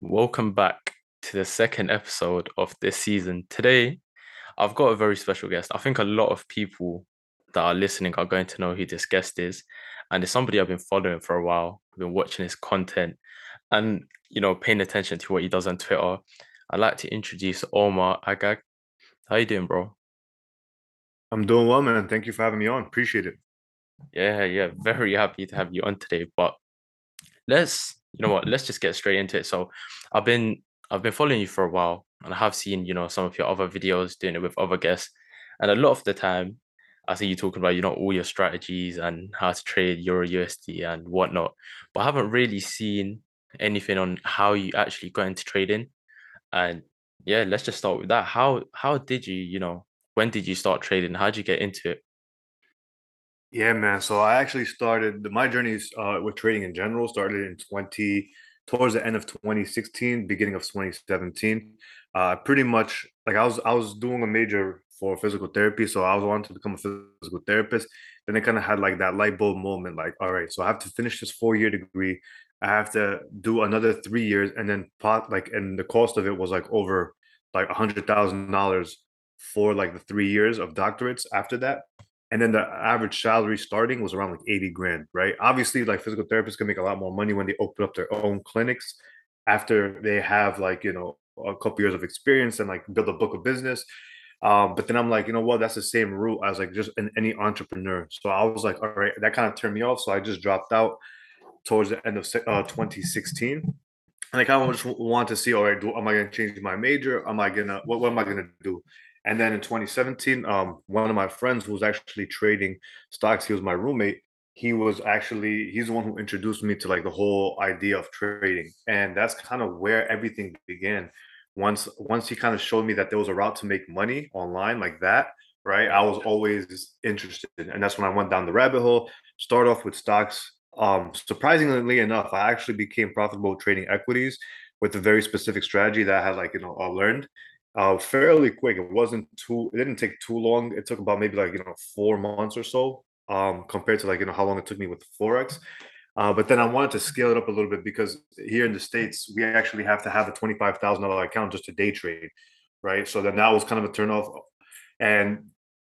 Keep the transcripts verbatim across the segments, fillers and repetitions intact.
Welcome back to the second episode of this season. Today, I've got a very special guest. I think a lot of people that are listening are going to know who this guest is. And it's somebody I've been following for a while. I've been watching his content and, you know, paying attention to what he does on Twitter. I'd like to introduce Omar Agag. How you doing, bro? I'm doing well, man. Thank you for having me on. Appreciate it. Yeah, yeah. Very happy to have you on today. But let's... You know what, let's just get straight into it. So I've been I've been following you for a while, and I have seen, you know, some of your other videos doing it with other guests. And a lot of the time I see you talking about, you know, all your strategies and how to trade Euro U S D and whatnot. But I haven't really seen anything on how you actually got into trading. And yeah, let's just start with that. How how did you, you know, when did you start trading? How did you get into it? Yeah, man. So I actually started my journey uh, with trading in general started in twenty towards the end of twenty sixteen, beginning of twenty seventeen. Uh, pretty much like I was I was doing a major for physical therapy, so I was wanting to become a physical therapist. Then I kind of had like that light bulb moment, like, all right, so I have to finish this four year degree. I have to do another three years, and then pot like and the cost of it was like over like a hundred thousand dollars for like the three years of doctorates after that. And then the average salary starting was around like eighty grand, right? Obviously, like physical therapists can make a lot more money when they open up their own clinics after they have like, you know, a couple years of experience and like build a book of business. Um, but then I'm like, you know what, that's the same route as like just in any entrepreneur. So I was like, all right, that kind of turned me off. So I just dropped out towards the end of uh, twenty sixteen. And I kind of just want to see, all right, do, am I going to change my major? Am I going to, what, what am I going to do? And then in twenty seventeen, um, one of my friends who was actually trading stocks, he was my roommate. He was actually, he's the one who introduced me to like the whole idea of trading. And that's kind of where everything began. Once, once he kind of showed me that there was a route to make money online like that, right? I was always interested. And that's when I went down the rabbit hole, started off with stocks. Um, surprisingly enough, I actually became profitable trading equities with a very specific strategy that I had like, you know, learned. Uh, fairly quick. It wasn't too, it didn't take too long. It took about maybe like, you know, four months or so um, compared to like, you know, how long it took me with Forex. Uh, but then I wanted to scale it up a little bit because here in the States, we actually have to have a twenty-five thousand dollars account just to day trade, right? So then that was kind of a turnoff. And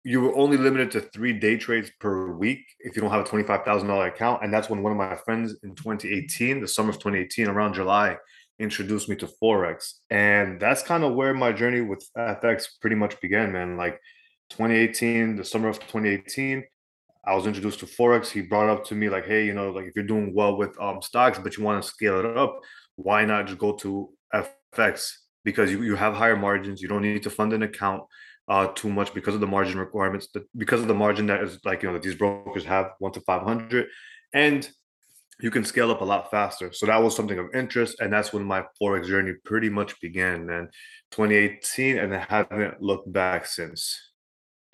you were only limited to three day trades per week if you don't have a twenty-five thousand dollars account. And that's when one of my friends in twenty eighteen, the summer of twenty eighteen, around July, introduced me to Forex, and that's kind of where my journey with F X pretty much began, man. Like twenty eighteen, the summer of twenty eighteen, I was introduced to Forex. He brought up to me like, hey, you know, like if you're doing well with um stocks, but you want to scale it up, why not just go to F X? Because you, you have higher margins. You don't need to fund an account uh, too much because of the margin requirements, because of the margin that is like, you know, that these brokers have one to five hundred. And you can scale up a lot faster. So that was something of interest. And that's when my Forex journey pretty much began, man, twenty eighteen, and I haven't looked back since.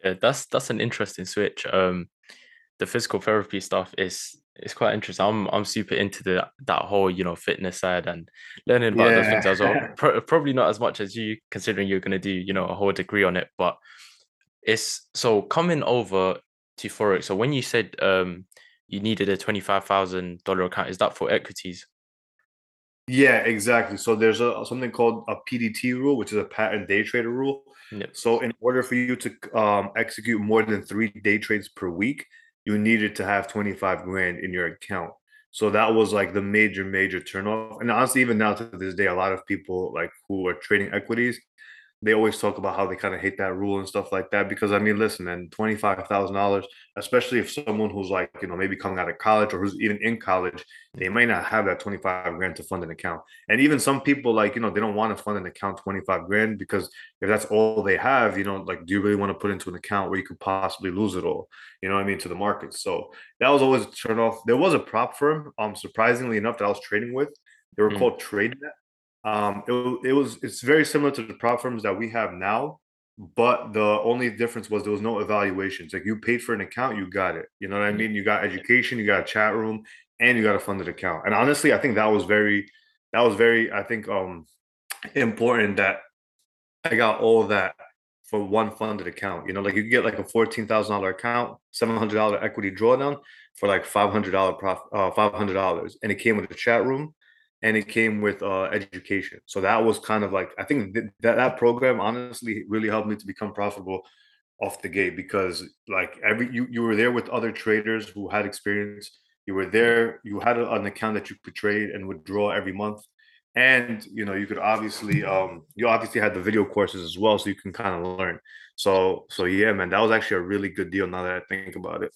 Yeah, that's that's an interesting switch. Um, the physical therapy stuff is it's quite interesting. I'm I'm super into the that whole, you know, fitness side and learning about yeah. those things as well. Pro- probably not as much as you, considering you're gonna do, you know, a whole degree on it. But it's so coming over to Forex. So when you said um you needed a twenty-five thousand dollars account. Is that for equities? Yeah, exactly. So there's a, something called a P D T rule, which is a pattern day trader rule. Yep. So in order for you to um, execute more than three day trades per week, you needed to have twenty-five grand in your account. So that was like the major, major turnoff. And honestly, even now to this day, a lot of people like who are trading equities, they always talk about how they kind of hate that rule and stuff like that. Because I mean, listen, and twenty-five thousand dollars, especially if someone who's like, you know, maybe coming out of college or who's even in college, they may not have that twenty-five grand to fund an account. And even some people like, you know, they don't want to fund an account twenty-five grand because if that's all they have, you know, like, do you really want to put into an account where you could possibly lose it all? You know what I mean? To the market. So that was always a turn off. There was a prop firm, um, surprisingly enough, that I was trading with. They were mm. called TradeNet. Um, it, it was, it's very similar to the prop firms that we have now, but the only difference was there was no evaluations. Like you paid for an account, you got it. You know what I mean? You got education, you got a chat room, and you got a funded account. And honestly, I think that was very, that was very, I think, um, important that I got all that for one funded account. You know, like you get like a fourteen thousand dollars account, seven hundred dollars equity drawdown for like five hundred dollars, prof, uh, five hundred dollars. And it came with a chat room. and it came with uh, education. So that was kind of like, I think th- that, that program honestly really helped me to become profitable off the gate, because like every, you, you were there with other traders who had experience. You were there, you had a, an account that you could trade and withdraw every month. And, you know, you could obviously, um, you obviously had the video courses as well, so you can kind of learn. So, so yeah, man, that was actually a really good deal now that I think about it.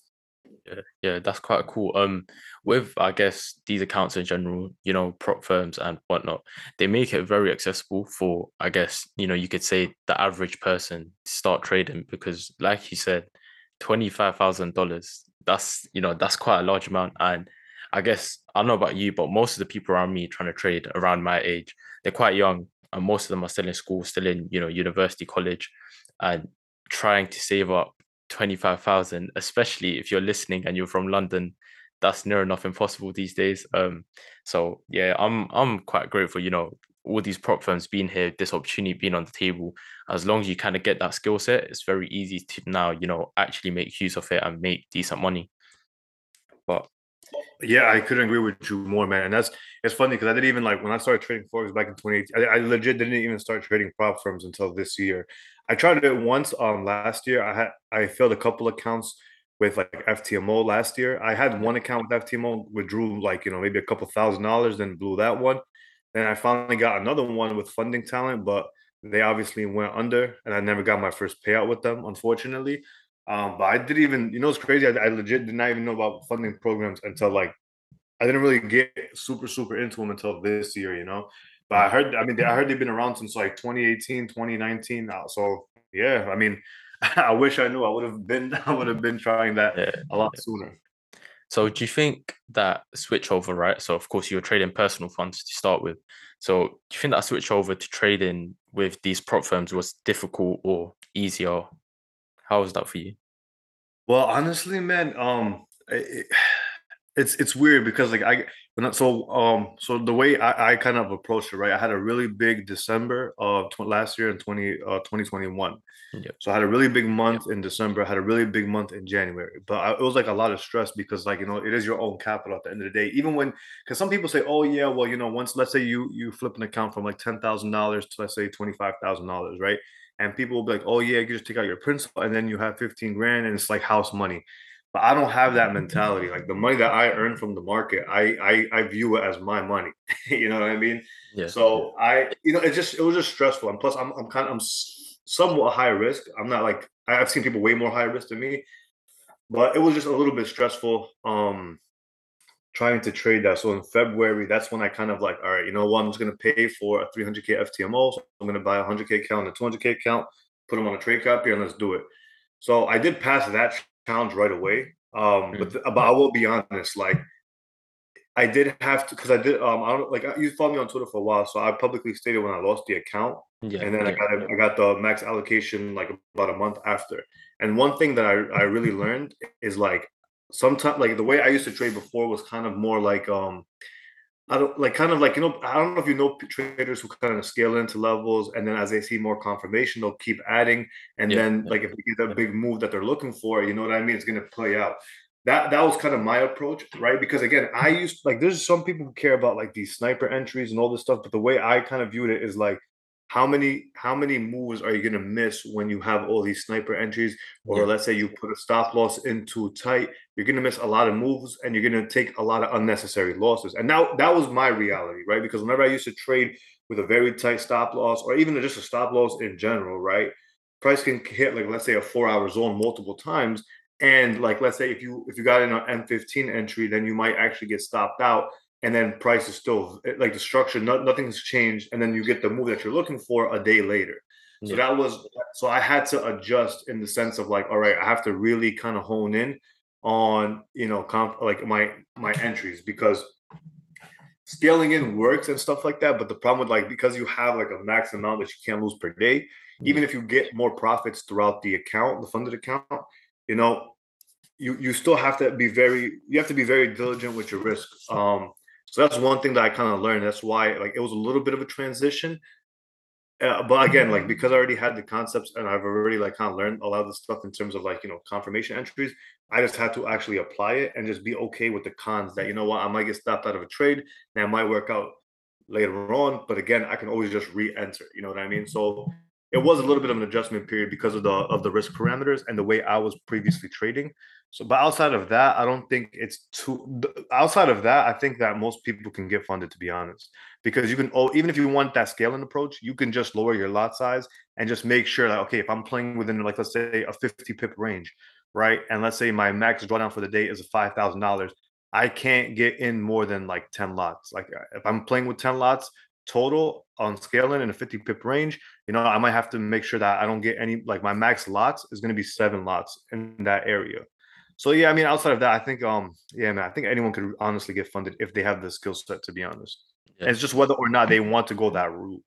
Yeah, yeah, that's quite cool. Um, with, I guess, these accounts in general, you know, prop firms and whatnot, they make it very accessible for, I guess, you know, you could say the average person to start trading, because like you said, twenty-five thousand dollars, that's, you know, that's quite a large amount. And I guess, I don't know about you, but most of the people around me trying to trade around my age, they're quite young, and most of them are still in school, still in, you know, university, college, and trying to save up twenty-five thousand, especially if you're listening and you're from London, that's near enough impossible these days. Um, so yeah, I'm I'm quite grateful, you know, all these prop firms being here, this opportunity being on the table. As long as you kind of get that skill set, it's very easy to now, you know, actually make use of it and make decent money. But yeah, I couldn't agree with you more, man. And that's, it's funny because I didn't even, like, when I started trading Forex back in twenty eighteen, I, I legit didn't even start trading prop firms until this year. I tried it once um, last year. I had I filled a couple accounts with like F T M O last year. I had one account with F T M O, withdrew like, you know, maybe a couple thousand dollars, then blew that one. Then I finally got another one with Funding Talent, but they obviously went under and I never got my first payout with them, unfortunately. Um, but I didn't even, you know, it's crazy. I, I legit did not even know about funding programs until like, I didn't really get super, super into them until this year, you know, but I heard, I mean, I heard they've been around since like twenty eighteen, twenty nineteen now. So yeah, I mean, I wish I knew. I would have been, I would have been trying that yeah. a lot sooner. So do you think that switch over, right? So of course you were trading personal funds to start with. So do you think that switch over to trading with these prop firms was difficult or easier? How was that for you? Well, honestly, man, um, it, it's it's weird because like I when I, so um so the way I, I kind of approached it, right? I had a really big December of tw- last year in twenty twenty-one. Yep. So I had a really big month yep. in December. I had a really big month in January, but I, it was like a lot of stress because like you know it is your own capital at the end of the day. Even when because some people say, oh yeah, well you know once let's say you you flip an account from like ten thousand dollars to let's say twenty five thousand dollars, right? And people will be like, oh, yeah, you just take out your principal and then you have fifteen grand and it's like house money. But I don't have that mentality. Like the money that I earn from the market, I I, I view it as my money. You know what I mean? Yeah. So I, you know, it just, it was just stressful. And plus I'm I'm kind of, I'm somewhat high risk. I'm not like, I've seen people way more high risk than me, but it was just a little bit stressful um, trying to trade that. So in February, that's when I kind of like, all right, you know what, I'm just going to pay for a three hundred K F T M O. So I'm going to buy a one hundred K account and a two hundred K account, put them on a trade copy and let's do it. So I did pass that challenge right away. Um, but, th- but I will be honest, like I did have to, cause I did, um, I don't like, you followed me on Twitter for a while. So I publicly stated when I lost the account yeah, and then yeah, I got, yeah. I got the max allocation, like about a month after. And one thing that I, I really learned is like, sometimes like the way I used to trade before was kind of more like um I don't like kind of like you know I don't know if you know traders who kind of scale into levels and then as they see more confirmation they'll keep adding and yeah, then yeah. like if they get that big move that they're looking for, you know what I mean, it's going to play out. That that was kind of my approach, right? Because again, I used like there's some people who care about like these sniper entries and all this stuff, but the way I kind of viewed it is like How many how many moves are you going to miss when you have all these sniper entries? Or yeah. let's say you put a stop loss in too tight, you're going to miss a lot of moves and you're going to take a lot of unnecessary losses. And now that was my reality, right? Because whenever I used to trade with a very tight stop loss or even just a stop loss in general, right? Price can hit like, let's say a four hour zone multiple times. And like, let's say if you, if you got in an M fifteen entry, then you might actually get stopped out. And then price is still like the structure, not, nothing's changed. And then you get the move that you're looking for a day later. So yeah. that was, so I had to adjust in the sense of like, all right, I have to really kind of hone in on, you know, comp, like my, my entries because scaling in works and stuff like that. But the problem with like, because you have like a max amount that you can't lose per day, yeah. even if you get more profits throughout the account, the funded account, you know, you, you still have to be very, you have to be very diligent with your risk. Um, So that's one thing that I kind of learned. That's why like it was a little bit of a transition. Uh, but again, like because I already had the concepts and I've already like kind of learned a lot of the stuff in terms of like, you know, confirmation entries, I just had to actually apply it and just be okay with the cons that, you know what, I might get stopped out of a trade and I might work out later on. But again, I can always just re-enter, you know what I mean? So it was a little bit of an adjustment period because of the of the risk parameters and the way I was previously trading. So, but outside of that, I don't think it's too, outside of that, I think that most people can get funded, to be honest, because you can, oh, even if you want that scaling approach, you can just lower your lot size and just make sure that, okay, if I'm playing within, like, let's say a fifty pip range, right? And let's say my max drawdown for the day is five thousand dollars. I can't get in more than like ten lots. Like if I'm playing with ten lots total on scaling in a fifty pip range, you know, I might have to make sure that I don't get any, like my max lots is going to be seven lots in that area. So, yeah, I mean, outside of that, I think, um, yeah, man, I think anyone could honestly get funded if they have the skill set, to be honest. Yeah. And it's just whether or not they want to go that route.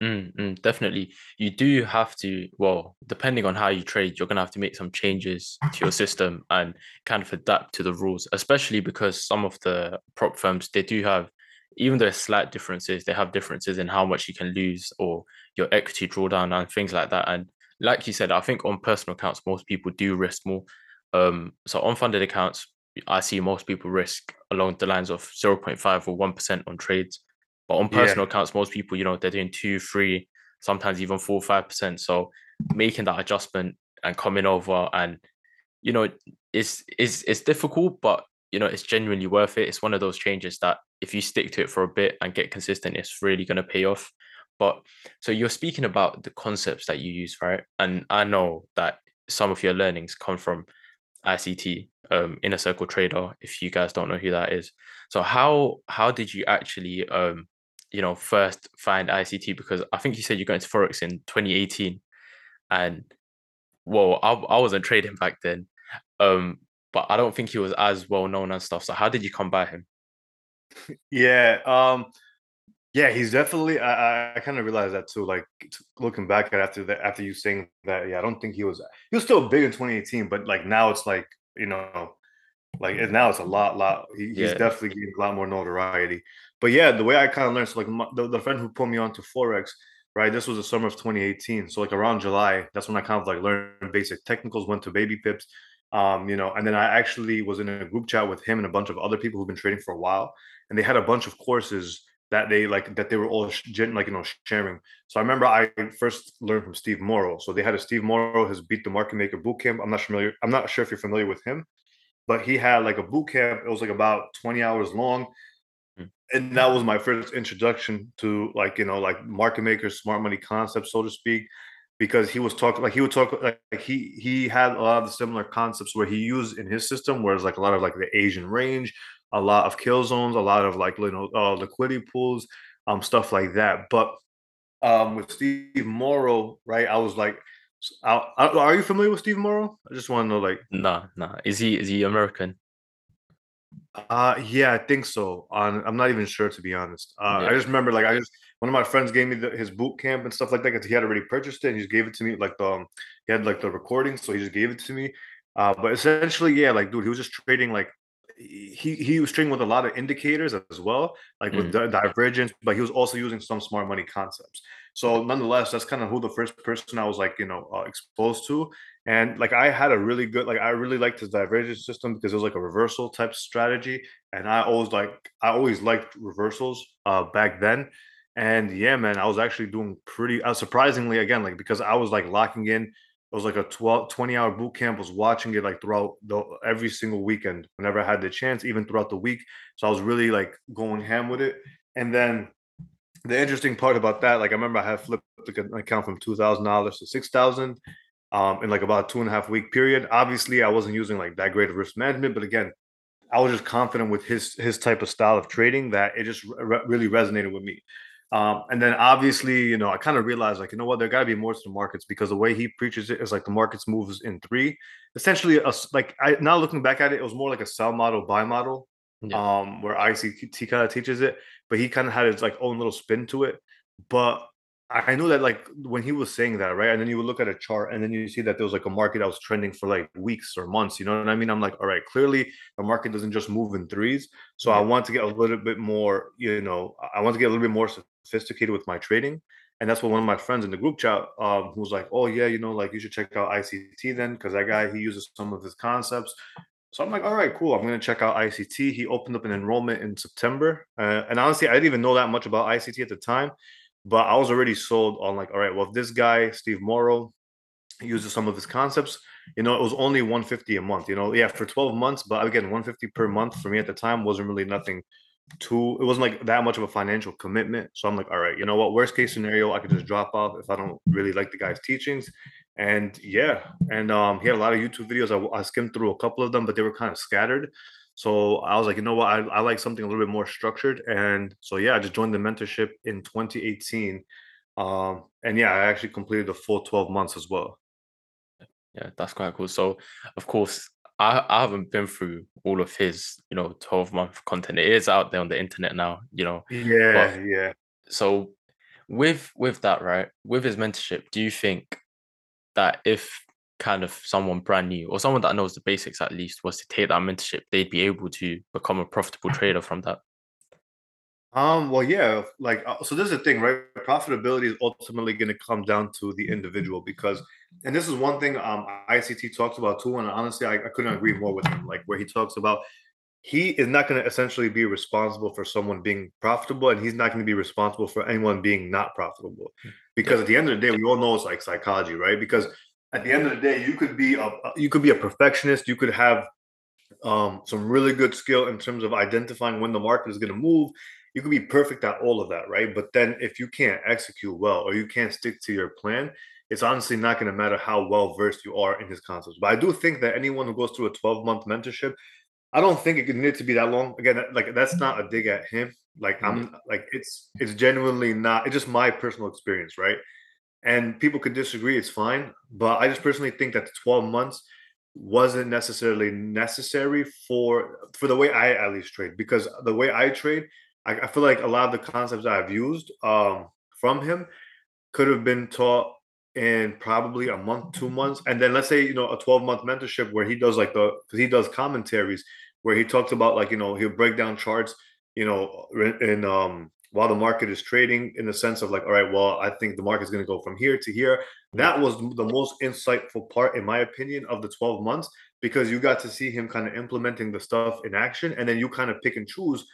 Mm, mm, definitely. You do have to, well, depending on how you trade, you're going to have to make some changes to your system and kind of adapt to the rules, especially because some of the prop firms, they do have, even though slight differences, they have differences in how much you can lose or your equity drawdown and things like that. And like you said, I think on personal accounts, most people do risk more. Um, so on funded accounts, I see most people risk along the lines of zero point five or one percent on trades. But on personal yeah. accounts, most people, you know, they're doing two, three, sometimes even four, five percent. So making that adjustment and coming over and, you know, it's, it's, it's difficult, but, you know, it's genuinely worth it. It's one of those changes that if you stick to it for a bit and get consistent, it's really going to pay off. But so you're speaking about the concepts that you use, right? And I know that some of your learnings come from I C T, um, Inner Circle Trader, if you guys don't know who that is. So how how did you actually, um, you know, first find I C T? Because I think you said you got into Forex in twenty eighteen. And, well, I, I wasn't trading back then, um, but I don't think he was as well-known and stuff. So how did you come by him? Yeah, um, yeah, he's definitely, I, I kind of realized that too, like looking back at after that, after you saying that, yeah, I don't think he was, he was still big in twenty eighteen, but like now it's like, you know, like now it's a lot, lot, he, yeah. he's definitely getting a lot more notoriety. But yeah, the way I kind of learned, so like my, the, the friend who put me onto Forex, right, this was the summer of twenty eighteen. So like around July, that's when I kind of like learned basic technicals, went to baby pips, um, you know, and then I actually was in a group chat with him and a bunch of other people who've been trading for a while. And they had a bunch of courses that they like that they were all like, you know, sharing. So I remember I first learned from Steve Morrow. So they had a Steve Morrow, his Beat the Market Maker bootcamp. I'm not familiar. I'm not sure if you're familiar with him, but he had like a bootcamp. It was like about twenty hours long. Mm. And that was my first introduction to like, you know, like market makers, smart money concepts, so to speak, because he was talking like he would talk like, like he he had a lot of the similar concepts where he used in his system, whereas like a lot of like the Asian range, a lot of kill zones, a lot of like, you know, uh, liquidity pools, um, stuff like that. But um, with Steve Morrow, right, I was like, I, I, are you familiar with Steve Morrow? I just want to know, like, nah, nah. Is he is he American? Uh, yeah, I think so. Um, I'm not even sure, to be honest. Uh, yeah. I just remember, like, I just one of my friends gave me the, his boot camp and stuff like that. Cause he had already purchased it, and he just gave it to me. Like the um, he had like the recording, so he just gave it to me. Uh, but essentially, yeah, like, dude, he was just trading like. He he was trading with a lot of indicators as well, like with mm. divergence, but he was also using some smart money concepts. So nonetheless, that's kind of who the first person I was like, you know, uh, exposed to. And like I had a really good, like I really liked his divergence system because it was like a reversal type strategy. And I always like, I always liked reversals uh, back then. And yeah, man, I was actually doing pretty, uh, surprisingly again, like because I was like locking in. It was like a twelve, twenty hour boot camp. I was watching it like throughout the, every single weekend whenever I had the chance, even throughout the week. So I was really like going ham with it. And then the interesting part about that, like I remember I had flipped an account from two thousand dollars to six thousand dollars um, in like about a two and a half week period. Obviously, I wasn't using like that great of risk management, but again, I was just confident with his his type of style of trading that it just re- really resonated with me. Um, and then obviously, you know, I kind of realized like, you know what, there got to be more to the markets because the way he preaches it is like the markets moves in three. Essentially, a, like I, now looking back at it, it was more like a sell model, buy model, yeah. um, where I C T kind of teaches it. But he kind of had his like own little spin to it. But I knew that like when he was saying that, right, and then you would look at a chart and then you see that there was like a market that was trending for like weeks or months. You know what I mean? I'm like, all right, clearly the market doesn't just move in threes. So yeah. I want to get a little bit more, you know, I want to get a little bit more sophisticated with my trading. And that's what one of my friends in the group chat um was like, oh yeah, you know, like you should check out I C T then, because that guy, he uses some of his concepts, So I'm like, all right, cool. I'm going to check out I C T. He opened up an enrollment in September. Uh, and honestly, I didn't even know that much about I C T at the time, but I was already sold on like, all right, well, if this guy, Steve Morrow, uses some of his concepts, you know, it was only one hundred fifty dollars a month, you know, yeah, for twelve months. But again, one hundred fifty dollars per month for me at the time wasn't really nothing too, it wasn't like that much of a financial commitment. So I'm like, all right, you know what, worst case scenario, I could just drop off if I don't really like the guy's teachings. And yeah, and um, he had a lot of YouTube videos. I, I skimmed through a couple of them, but they were kind of scattered. So I was like, you know what, I, I like something a little bit more structured. And so, yeah, I just joined the mentorship in twenty eighteen. Um, and yeah, I actually completed the full twelve months as well. Yeah, that's quite cool. So, of course, I, I haven't been through all of his, you know, twelve month content. It is out there on the internet now, you know. Yeah, but, yeah. So with with that, right, with his mentorship, do you think that if kind of someone brand new or someone that knows the basics at least was to take that mentorship, they'd be able to become a profitable trader from that? Um, well, yeah, like, so this is the thing, right? Profitability is ultimately going to come down to the individual because, and this is one thing um, I C T talks about too, and honestly, I, I couldn't agree more with him, like where he talks about, he is not going to essentially be responsible for someone being profitable, and he's not going to be responsible for anyone being not profitable. Because at the end of the day, we all know it's like psychology, right? Because at the end of the day, you could be a, you could be a perfectionist, you could have um, some really good skill in terms of identifying when the market is going to move. You could be perfect at all of that, right? But then if you can't execute well or you can't stick to your plan, it's honestly not going to matter how well-versed you are in his concepts. But I do think that anyone who goes through a twelve-month mentorship, I don't think it needs to be that long. Again, like that's not a dig at him. Like I'm like it's it's genuinely not. It's just my personal experience, right? And people could disagree. It's fine. But I just personally think that the twelve months wasn't necessarily necessary for for the way I at least trade, because the way I trade, I feel like a lot of the concepts that I've used um, from him could have been taught in probably a month, two months. And then let's say, you know, a twelve month mentorship where he does like the, because he does commentaries where he talks about like, you know, he'll break down charts, you know, in um, while the market is trading in the sense of like, all right, well, I think the market's going to go from here to here. That was the most insightful part, in my opinion, of the twelve months, because you got to see him kind of implementing the stuff in action. And then you kind of pick and choose,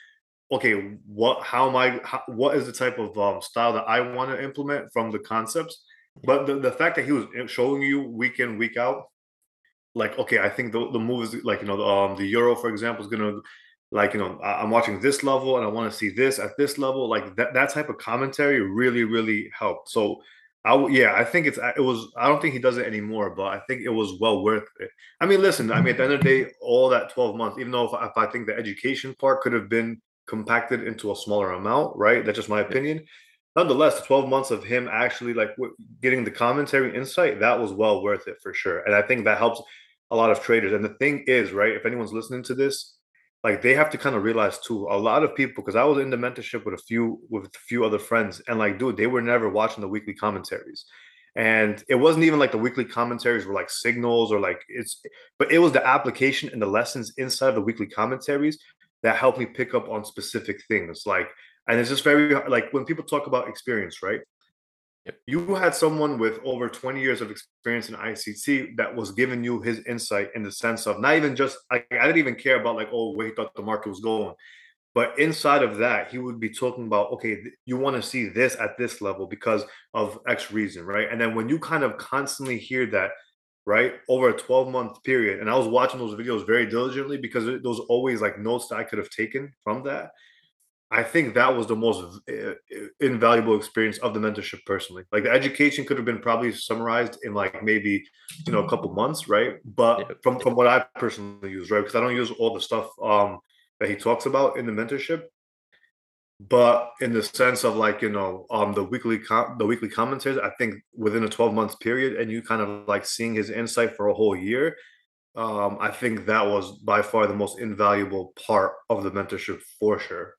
okay, what, how am I, how, what is the type of um, style that I want to implement from the concepts? But the, the fact that he was showing you week in, week out, like, okay, I think the, the move is like, you know, the, um, the euro, for example, is going to, like, you know, I'm watching this level and I want to see this at this level. Like that, that type of commentary really, really helped. So I, yeah, I think it's, it was, I don't think he does it anymore, but I think it was well worth it. I mean, listen, I mean, at the end of the day, all that twelve months, even though if, if I think the education part could have been compacted into a smaller amount, right? That's just my opinion. Nonetheless, the twelve months of him actually like w- getting the commentary insight, that was well worth it for sure. And I think that helps a lot of traders. And the thing is, right, if anyone's listening to this, like they have to kind of realize too, a lot of people, because I was in the mentorship with a few with a few other friends, and like, dude, they were never watching the weekly commentaries. And it wasn't even like the weekly commentaries were like signals or like it's, but it was the application and the lessons inside the weekly commentaries that helped me pick up on specific things. Like, and it's just very, like when people talk about experience, right? Yep. You had someone with over twenty years of experience in I C T that was giving you his insight in the sense of not even just, like, I didn't even care about like, oh, where he thought the market was going. But inside of that, he would be talking about, okay, you want to see this at this level because of X reason, right? And then when you kind of constantly hear that, right, over a twelve month period. And I was watching those videos very diligently because there was always like notes that I could have taken from that. I think that was the most invaluable experience of the mentorship personally. Like the education could have been probably summarized in like maybe, you know, a couple months, right? But from, from what I personally use, right? Because I don't use all the stuff um, that he talks about in the mentorship. But in the sense of like, you know, um, the weekly com- the weekly commentaries, I think within a twelve month period and you kind of like seeing his insight for a whole year, um, I think that was by far the most invaluable part of the mentorship for sure.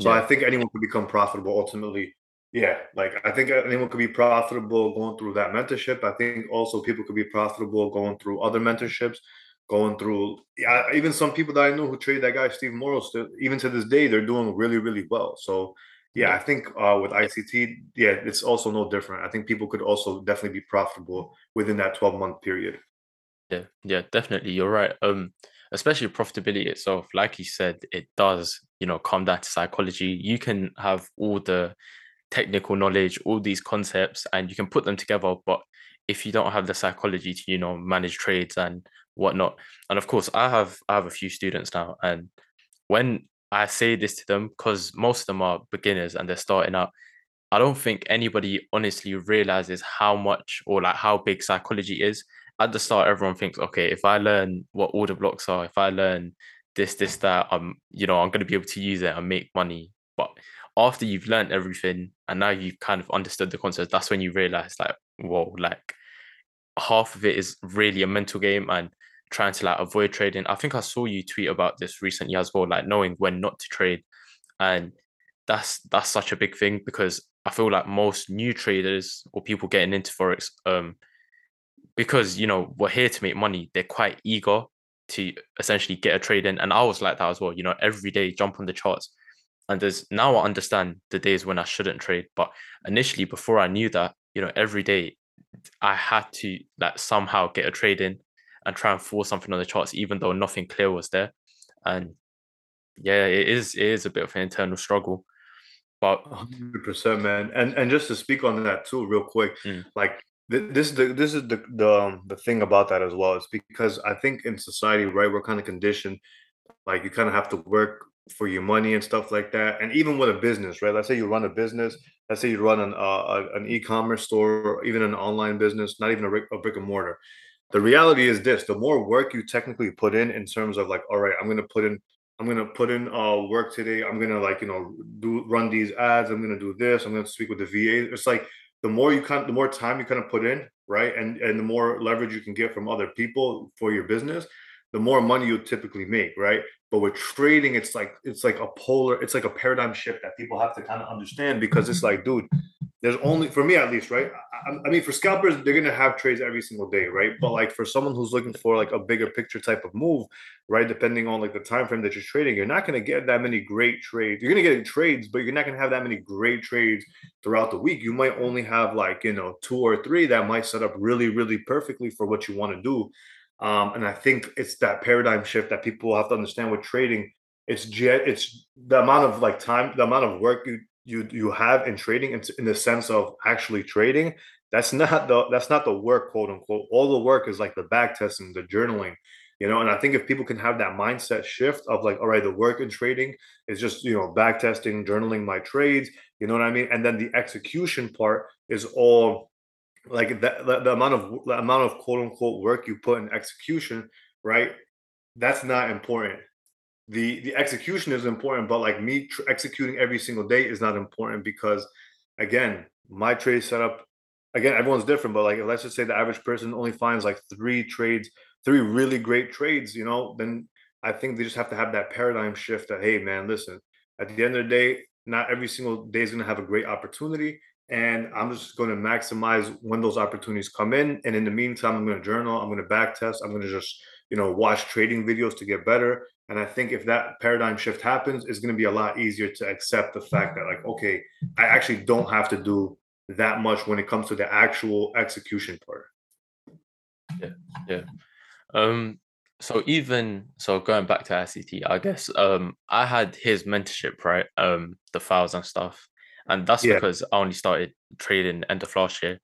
So yeah. I think anyone could become profitable ultimately. Yeah, like I think anyone could be profitable going through that mentorship. I think also people could be profitable going through other mentorships. Going through, yeah, even some people that I know who trade that guy, Steve Morrow, still, even to this day, they're doing really, really well. So, yeah, I think uh, with I C T, yeah, it's also no different. I think people could also definitely be profitable within that twelve month period. Yeah, yeah, definitely. You're right. Um, especially profitability itself, like you said, it does, you know, come down to psychology. You can have all the technical knowledge, all these concepts, and you can put them together. But if you don't have the psychology to, you know, manage trades and whatnot. And of course, I have I have a few students now. And when I say this to them, because most of them are beginners and they're starting out, I don't think anybody honestly realizes how much or like how big psychology is. At the start, everyone thinks, okay, if I learn what order blocks are, if I learn this, this, that, I'm, you know, I'm going to be able to use it and make money. But after you've learned everything and now you've kind of understood the concept, that's when you realize like, whoa, like half of it is really a mental game and trying to like avoid trading. I think I saw you tweet about this recently as well, like knowing when not to trade. And that's that's such a big thing, because I feel like most new traders or people getting into Forex, um, because, you know, we're here to make money, they're quite eager to essentially get a trade in. And I was like that as well, you know, every day jump on the charts. And there's now I understand the days when I shouldn't trade. But initially, before I knew that, you know, every day I had to like somehow get a trade in and try and force something on the charts, even though nothing clear was there. And yeah, it is it is a bit of an internal struggle. But one hundred percent, man. And and just to speak on that too, real quick, mm. like th- this is the this is the the, um, the thing about that as well. It's because I think in society, right, we're kind of conditioned, like you kind of have to work for your money and stuff like that. And even with a business, right? Let's say you run a business. Let's say you run an uh, an e-commerce store, or even an online business, not even a, a brick and mortar. The reality is this: the more work you technically put in, in terms of like, all right, I'm gonna put in, I'm gonna put in uh, work today. I'm gonna like, you know, do run these ads. I'm gonna do this. I'm gonna speak with the V A. It's like the more you kind, the more time you kind of put in, right? And and the more leverage you can get from other people for your business, the more money you typically make, right? But with trading, it's like it's like a polar, it's like a paradigm shift that people have to kind of understand, because it's like, dude, there's only, for me at least, right? I, I mean, for scalpers, they're gonna have trades every single day, right? But like for someone who's looking for like a bigger picture type of move, right? Depending on like the time frame that you're trading, you're not gonna get that many great trades. You're gonna get trades, but you're not gonna have that many great trades throughout the week. You might only have like, you know, two or three that might set up really, really perfectly for what you want to do. Um, and I think it's that paradigm shift that people have to understand with trading. It's jet, it's the amount of like time, the amount of work you you you have in trading, and in the sense of actually trading. That's not the that's not the work, quote unquote. All the work is like the back testing, the journaling, you know. And I think if people can have that mindset shift of like, all right, the work in trading is just, you know, back testing, journaling my trades, you know what I mean? And then the execution part is all like that, the, the amount of the amount of quote unquote work you put in execution, right? That's not important. The the execution is important, but like me tr- executing every single day is not important, because again, my trade setup, again, everyone's different, but like let's just say the average person only finds like three trades, three really great trades, you know, then I think they just have to have that paradigm shift that, hey man, listen, at the end of the day, not every single day is going to have a great opportunity. And I'm just going to maximize when those opportunities come in. And in the meantime, I'm going to journal, I'm going to back test, I'm going to just, you know, watch trading videos to get better. And I think if that paradigm shift happens, it's going to be a lot easier to accept the fact that like, okay, I actually don't have to do that much when it comes to the actual execution part. Yeah, yeah. Um, so even, so going back to I C T, I guess um, I had his mentorship, right? Um, the files and stuff. And that's yeah. because I only started trading end of last year,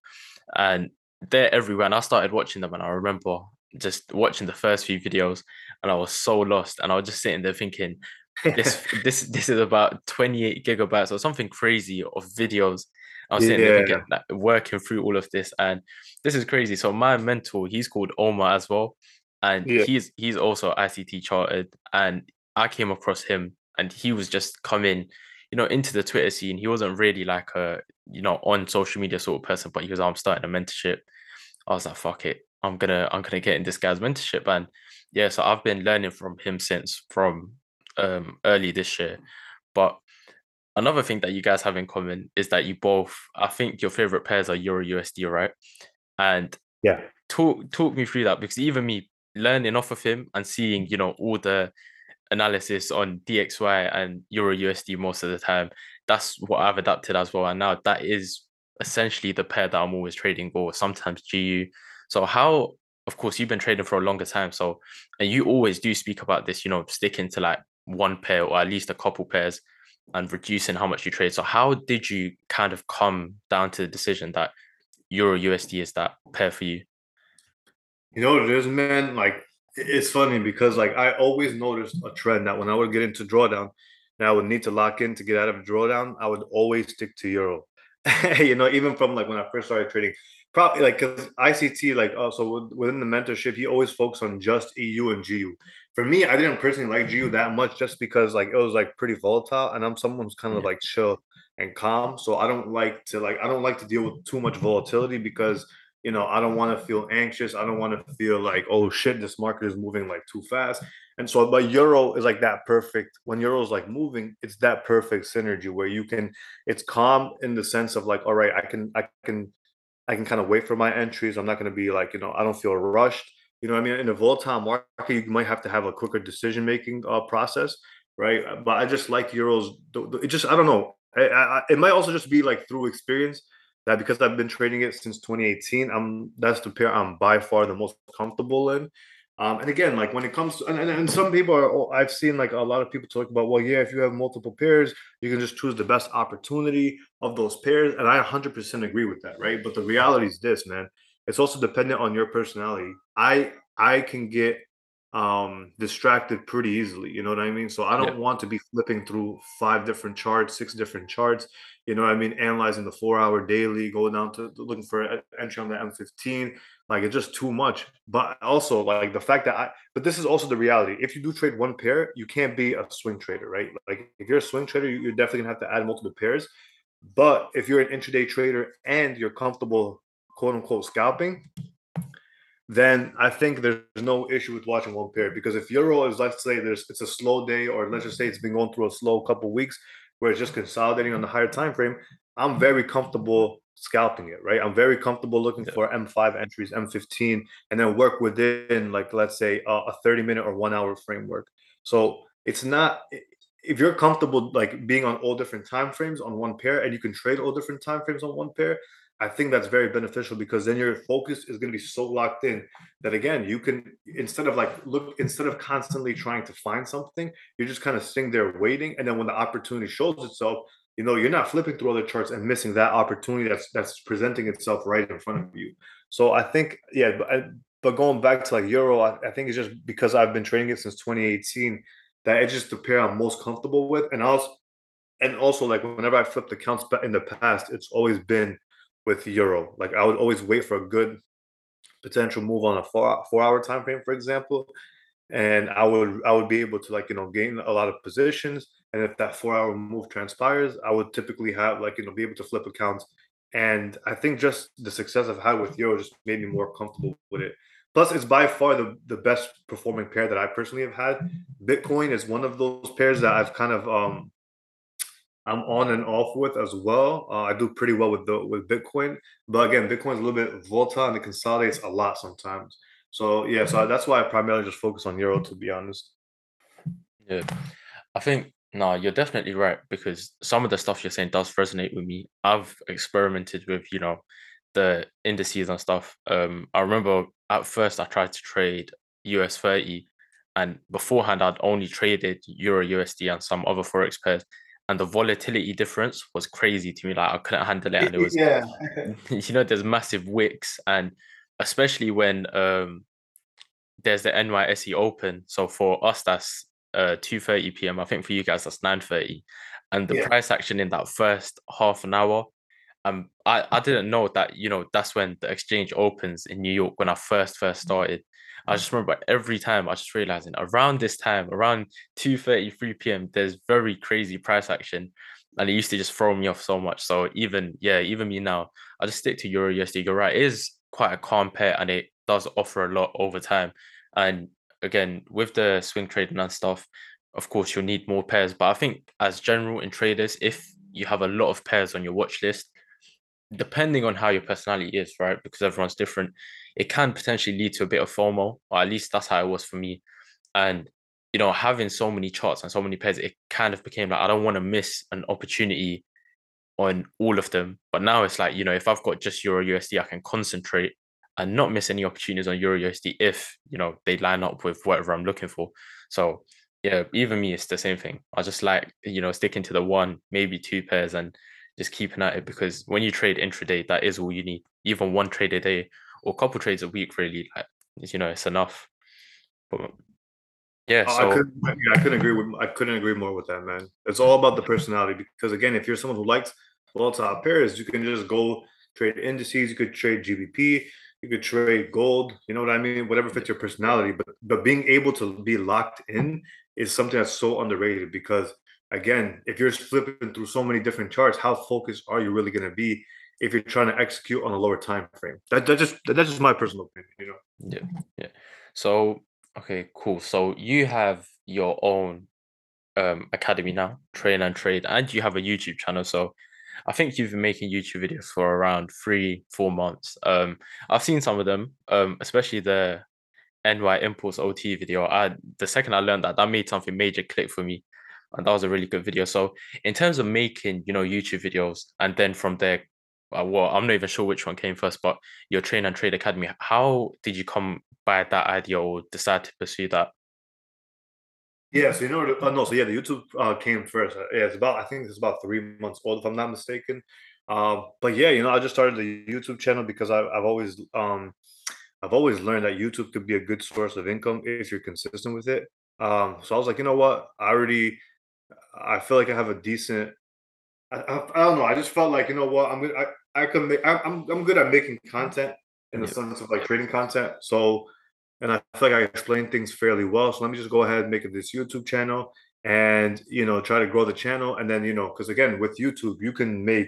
and they're everywhere. And I started watching them, and I remember just watching the first few videos, and I was so lost. And I was just sitting there thinking, this this this is about twenty-eight gigabytes or something crazy of videos. I was sitting yeah. there thinking, like, working through all of this, and this is crazy. So my mentor, he's called Omar as well, and yeah. he's he's also I C T chartered. And I came across him, and he was just coming, you know, into the Twitter scene. He wasn't really like a, you know, on social media sort of person, but he was, I'm starting a mentorship. I was like, fuck it. I'm going to, I'm going to get in this guy's mentorship. And yeah, so I've been learning from him since from um, early this year. But another thing that you guys have in common is that you both, I think your favorite pairs are Euro U S D, right? And yeah, talk, talk me through that, because even me learning off of him and seeing, you know, all the analysis on D X Y and Euro U S D most of the time, that's what I've adapted as well. And now that is essentially the pair that I'm always trading, or sometimes G U. So how of course, you've been trading for a longer time. So, and you always do speak about this, you know, sticking to like one pair or at least a couple pairs and reducing how much you trade. So how did you kind of come down to the decision that Euro U S D is that pair for you? You know what it is, man? Like, it's funny because like I always noticed a trend that when I would get into drawdown and I would need to lock in to get out of drawdown, I would always stick to Euro. You know, even from like when I first started trading, probably like because I C T, like also within the mentorship, he always focused on just E U and G U. For me, I didn't personally like G U that much just because like it was like pretty volatile, and I'm someone who's kind of like chill and calm. So I don't like to like I don't like to deal with too much volatility because, you know, I don't want to feel anxious. I don't want to feel like, oh shit, this market is moving like too fast. And so, but Euro is like that perfect, when Euro is like moving, it's that perfect synergy where you can, it's calm in the sense of like, all right, I can, I can, I can kind of wait for my entries. I'm not going to be like, you know, I don't feel rushed. You know what I mean? In a volatile market, you might have to have a quicker decision-making uh, process, right? But I just like Euros. It just, I don't know. I, I, it might also just be like through experience that because I've been trading it since twenty eighteen, I'm that's the pair I'm by far the most comfortable in. Um, and again, like when it comes to, and, and, and some people are, I've seen like a lot of people talk about, well, yeah, if you have multiple pairs, you can just choose the best opportunity of those pairs. And I one hundred percent agree with that, right? But the reality is this, man, it's also dependent on your personality. I, I can get um, distracted pretty easily. You know what I mean? So I don't yeah. want to be flipping through five different charts, six different charts, you know what I mean? Analyzing the four hour daily, going down to looking for an entry on the M fifteen. Like, it's just too much. But also, like, the fact that I – but this is also the reality. If you do trade one pair, you can't be a swing trader, right? Like, if you're a swing trader, you're definitely going to have to add multiple pairs. But if you're an intraday trader and you're comfortable, quote-unquote, scalping, then I think there's no issue with watching one pair. Because if Euro is, let's say, there's it's a slow day, or let's just say it's been going through a slow couple of weeks where it's just consolidating on the higher time frame, I'm very comfortable – scalping it, right? I'm very comfortable looking yeah. for M five entries, M fifteen, and then work within, like, let's say a, a thirty minute or one hour framework. So it's not, if you're comfortable like being on all different time frames on one pair, and you can trade all different time frames on one pair, I think that's very beneficial, because then your focus is going to be so locked in that, again, you can, instead of like look, instead of constantly trying to find something, you're just kind of sitting there waiting. And then when the opportunity shows itself, you know, you're not flipping through other charts and missing that opportunity that's that's presenting itself right in front of you. So I think, yeah, but, I, but going back to like Euro, I, I think it's just because I've been trading it since twenty eighteen that it's just the pair I'm most comfortable with. And also, and also like whenever I flipped accounts in the past, it's always been with Euro. Like I would always wait for a good potential move on a four, four hour time frame, for example. And I would I would be able to like, you know, gain a lot of positions. And if that four hour move transpires, I would typically have like, you know, be able to flip accounts. And I think just the success I've had with Euro just made me more comfortable with it. Plus, it's by far the, the best performing pair that I personally have had. Bitcoin is one of those pairs that I've kind of um I'm on and off with as well. Uh, I do pretty well with the with Bitcoin, but again, Bitcoin is a little bit volatile and it consolidates a lot sometimes. So yeah, so that's why I primarily just focus on Euro, to be honest. Yeah, I think. No, you're definitely right, because some of the stuff you're saying does resonate with me. I've experimented with, you know, the indices and stuff. Um, I remember at first I tried to trade U S thirty, and beforehand I'd only traded Euro U S D and some other Forex pairs, and the volatility difference was crazy to me. Like I couldn't handle it, and it was, yeah. You know, there's massive wicks, and especially when um, there's the N Y S E Open. So for us, that's Uh, two thirty p m I think for you guys that's nine thirty, and the yeah. price action in that first half an hour, um I, I didn't know that, you know, that's when the exchange opens in New York. When I first first started, I just remember every time I just realizing around this time, around two thirty, three p m there's very crazy price action, and it used to just throw me off so much. So even yeah even me now, I just stick to Euro U S D. You're right, it is quite a calm pair, and it does offer a lot over time. And again, with the swing trading and stuff, of course, you'll need more pairs. But I think as general in traders, if you have a lot of pairs on your watch list, depending on how your personality is, right, because everyone's different, it can potentially lead to a bit of FOMO, or at least that's how it was for me. And, you know, having so many charts and so many pairs, it kind of became like, I don't want to miss an opportunity on all of them. But now it's like, you know, if I've got just Euro U S D, I can concentrate and not miss any opportunities on EURUSD if, you know, they line up with whatever I'm looking for. So yeah, even me, it's the same thing. I just like, you know, sticking to the one, maybe two pairs and just keeping at it, because when you trade intraday, that is all you need. Even one trade a day or a couple trades a week, really, like, you know, it's enough. But yeah, oh, so I couldn't, I couldn't agree with I couldn't agree more with that, man. It's all about the personality, because again, if you're someone who likes volatile pairs, you can just go trade indices, you could trade G B P, you could trade gold, you know what I mean? Whatever fits your personality. But but being able to be locked in is something that's so underrated, because again, if you're flipping through so many different charts, how focused are you really going to be if you're trying to execute on a lower time frame? That, that just that's just my personal opinion, you know. Yeah, yeah. So okay, cool. So you have your own um academy now, Train and Trade, and you have a YouTube channel. So I think you've been making YouTube videos for around three, four months. Um, I've seen some of them, um, especially the N Y Impulse O T video. I the second I learned that, that made something major click for me, and that was a really good video. So in terms of making, you know, YouTube videos, and then from there, uh, well, I'm not even sure which one came first, but your Train and Trade Academy, how did you come by that idea or decide to pursue that? Yeah, so you know, uh, no, so yeah, the YouTube uh, came first. Uh, yeah, it's about, I think it's about three months old, if I'm not mistaken. Uh, but yeah, you know, I just started the YouTube channel because I, I've always, um, I've always learned that YouTube could be a good source of income if you're consistent with it. Um, so I was like, you know what, I already, I feel like I have a decent, I, I, I don't know, I just felt like, you know what, I'm gonna, I, I can make, I, I'm, I'm good at making content in the sense of like creating content. So. And I feel like I explain things fairly well. So let me just go ahead and make this YouTube channel and, you know, try to grow the channel. And then, you know, because again, with YouTube, you can make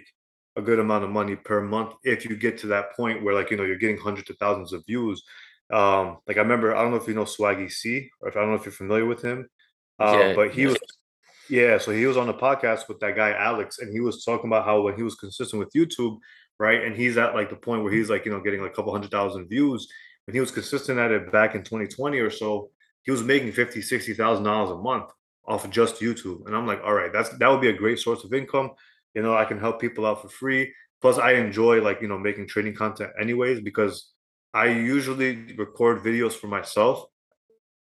a good amount of money per month if you get to that point where, like, you know, you're getting hundreds of thousands of views. Um, like I remember, I don't know if you know Swaggy C, or if I don't know if you're familiar with him, uh, yeah, but he yeah. was, yeah. So he was on the podcast with that guy, Alex, and he was talking about how when he was consistent with YouTube, right? And he's at like the point where he's like, you know, getting like a couple hundred thousand views. And he was consistent at it back in twenty twenty or so, he was making fifty, sixty thousand dollars a month off of just YouTube. And I'm like, all right, that's that would be a great source of income. You know, I can help people out for free. Plus, I enjoy like, you know, making trading content anyways, because I usually record videos for myself,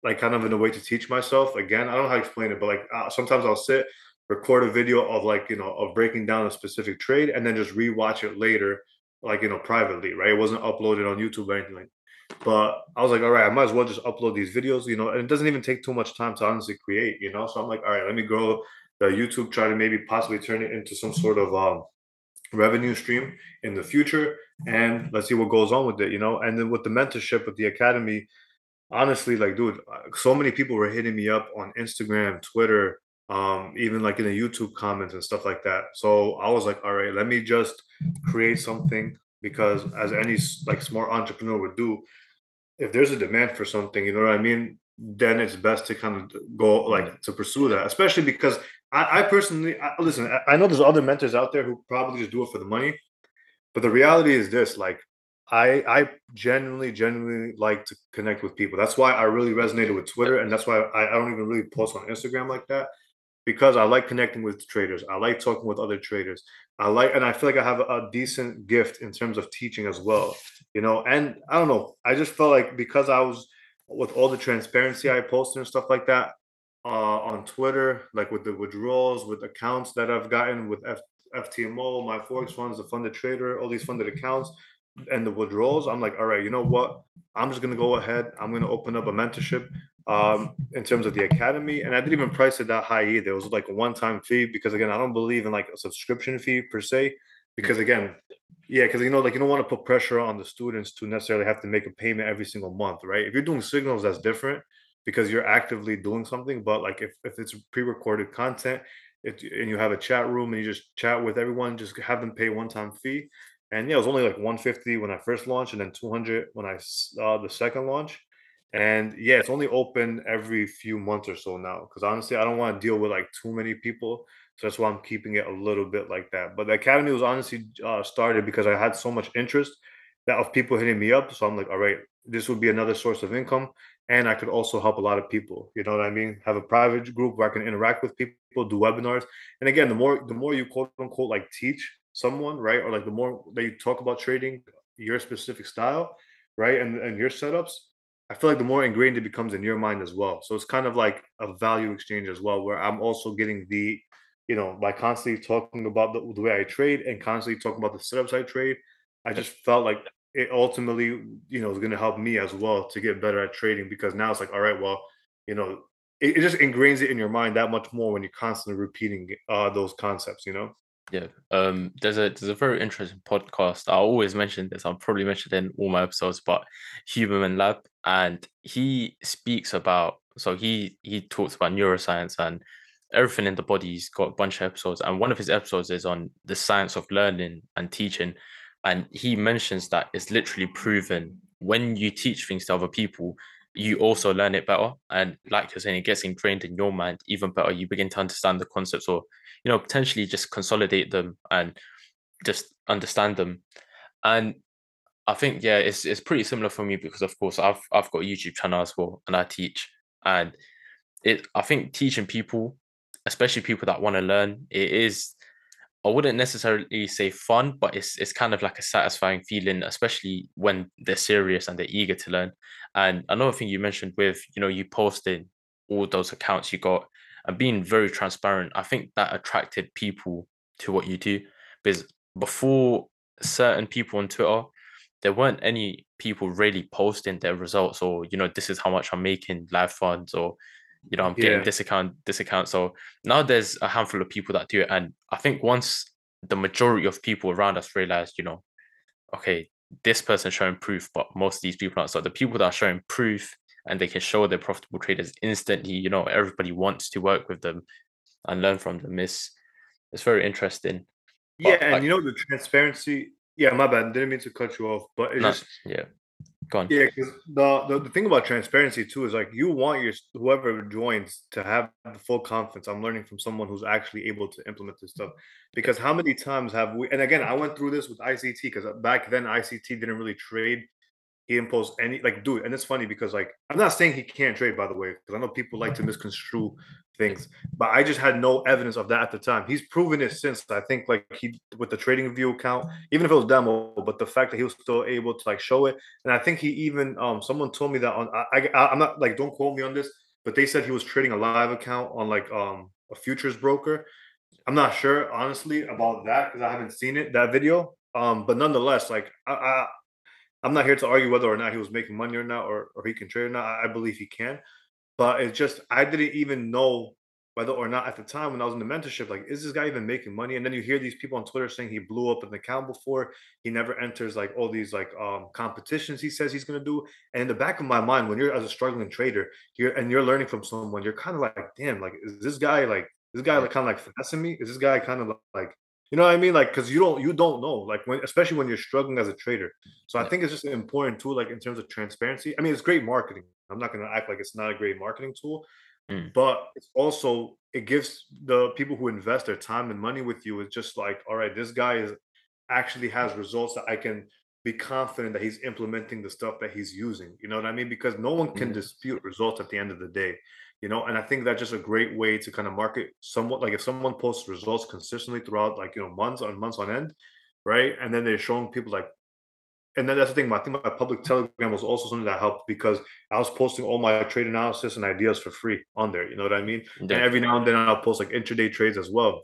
like kind of in a way to teach myself. Again, I don't know how to explain it, but like uh, sometimes I'll sit, record a video of like, you know, of breaking down a specific trade and then just rewatch it later, like, you know, privately, right? It wasn't uploaded on YouTube or anything like that. But I was like, all right, I might as well just upload these videos, you know, and it doesn't even take too much time to honestly create, you know. So I'm like, all right, let me grow the YouTube, try to maybe possibly turn it into some sort of um, revenue stream in the future. And let's see what goes on with it, you know. And then with the mentorship with the academy, honestly, like, dude, so many people were hitting me up on Instagram, Twitter, um, even like in the YouTube comments and stuff like that. So I was like, all right, let me just create something. Because as any like smart entrepreneur would do, if there's a demand for something, you know what I mean, then it's best to kind of go like to pursue that, especially because I, I personally, I, listen, I, I know there's other mentors out there who probably just do it for the money. But the reality is this, like I, I genuinely, genuinely like to connect with people. That's why I really resonated with Twitter. And that's why I, I don't even really post on Instagram like that. Because I like connecting with traders. I like talking with other traders. I like, and I feel like I have a decent gift in terms of teaching as well, you know, and I don't know. I just felt like because I was with all the transparency I posted and stuff like that uh, on Twitter, like with the withdrawals, with accounts that I've gotten with F FTMO, my Forex funds, the funded trader, all these funded accounts and the withdrawals. I'm like, all right, you know what? I'm just going to go ahead. I'm going to open up a mentorship. Um, in terms of the academy, and I didn't even price it that high either. It was like a one-time fee because, again, I don't believe in like a subscription fee per se. Because again, yeah, because you know, like you don't want to put pressure on the students to necessarily have to make a payment every single month, right? If you're doing signals, that's different because you're actively doing something. But like if if it's pre-recorded content, if and you have a chat room and you just chat with everyone, just have them pay one-time fee. And yeah, it was only like one hundred fifty when I first launched, and then two hundred when I uh, the second launch. And yeah, it's only open every few months or so now, because honestly, I don't want to deal with like too many people. So that's why I'm keeping it a little bit like that. But the academy was honestly uh, started because I had so much interest that of people hitting me up. So I'm like, all right, this would be another source of income. And I could also help a lot of people. You know what I mean? Have a private group where I can interact with people, do webinars. And again, the more, the more you quote unquote, like teach someone, right? Or like the more that you talk about trading your specific style, right? And, and your setups, I feel like the more ingrained it becomes in your mind as well. So it's kind of like a value exchange as well, where I'm also getting the, you know, by constantly talking about the, the way I trade and constantly talking about the setups I trade, I just felt like it ultimately, you know, is going to help me as well to get better at trading, because now it's like, all right, well, you know, it, it just ingrains it in your mind that much more when you're constantly repeating uh, those concepts, you know? Yeah. Um, there's a there's a very interesting podcast. I always mention this. I'll probably mention it in all my episodes, but Huberman Lab. And he speaks about, so he he talks about neuroscience and everything in the body. He's got a bunch of episodes. And one of his episodes is on the science of learning and teaching. And he mentions that it's literally proven when you teach things to other people, you also learn it better. And like you're saying, it gets ingrained in your mind even better. You begin to understand the concepts, or, you know, potentially just consolidate them and just understand them. And I think, yeah, it's it's pretty similar for me, because of course I've I've got a YouTube channel as well, and I teach. And it I think teaching people, especially people that want to learn, it is, I wouldn't necessarily say fun, but it's it's kind of like a satisfying feeling, especially when they're serious and they're eager to learn. And another thing you mentioned with, you know, you posting all those accounts you got and being very transparent, I think that attracted people to what you do. Because before, certain people on Twitter, there weren't any people really posting their results, or, you know, this is how much I'm making live funds, or, you know, I'm getting yeah. this account, this account. So now there's a handful of people that do it. And I think once the majority of people around us realize, you know, okay, this person's showing proof, but most of these people aren't. So the people that are showing proof and they can show they're profitable traders instantly, you know, everybody wants to work with them and learn from them. It's, it's very interesting. But yeah, and like, you know, the transparency. Yeah, my bad. Didn't mean to cut you off, but it's no, just... Yeah. Go on. Yeah, because the, the the thing about transparency too is like, you want your whoever joins to have the full confidence. I'm learning from someone who's actually able to implement this stuff, because how many times have we? And again, I went through this with I C T, because back then I C T didn't really trade. He imposed any like, dude, and it's funny because like, I'm not saying he can't trade, by the way, because I know people like to misconstrue things, but I just had no evidence of that at the time. He's proven it since. I think like he with the TradingView account, even if it was demo, but the fact that he was still able to like show it, and I think he even um someone told me that on I, I I'm not like don't quote me on this, but they said he was trading a live account on like um a futures broker. I'm not sure honestly about that because I haven't seen it that video. Um, but nonetheless, like I, I I'm not here to argue whether or not he was making money or not, or or he can trade or not. I, I believe he can. But it's just, I didn't even know whether or not at the time when I was in the mentorship, like, is this guy even making money? And then you hear these people on Twitter saying he blew up an account before. He never enters like all these like um, competitions he says he's going to do. And in the back of my mind, when you're as a struggling trader you're and you're learning from someone, you're kind of like, damn, like, is this guy like, this guy like kind of like finessing me? Is this guy kind of like, you know what I mean? Like, because you don't, you don't know, like when, especially when you're struggling as a trader. So I think it's just important too, like in terms of transparency. I mean, it's great marketing. I'm not going to act like it's not a great marketing tool, mm. but it's also, it gives the people who invest their time and money with you. It's just like, all right, this guy is actually has results that I can be confident that he's implementing the stuff that he's using. You know what I mean? Because no one can mm. dispute results at the end of the day, you know? And I think that's just a great way to kind of market somewhat. Like if someone posts results consistently throughout like, you know, months on months on end, right? And then they're showing people like, and then that's the thing, I think my public Telegram was also something that helped, because I was posting all my trade analysis and ideas for free on there. You know what I mean? Yeah. And every now and then I'll post like intraday trades as well.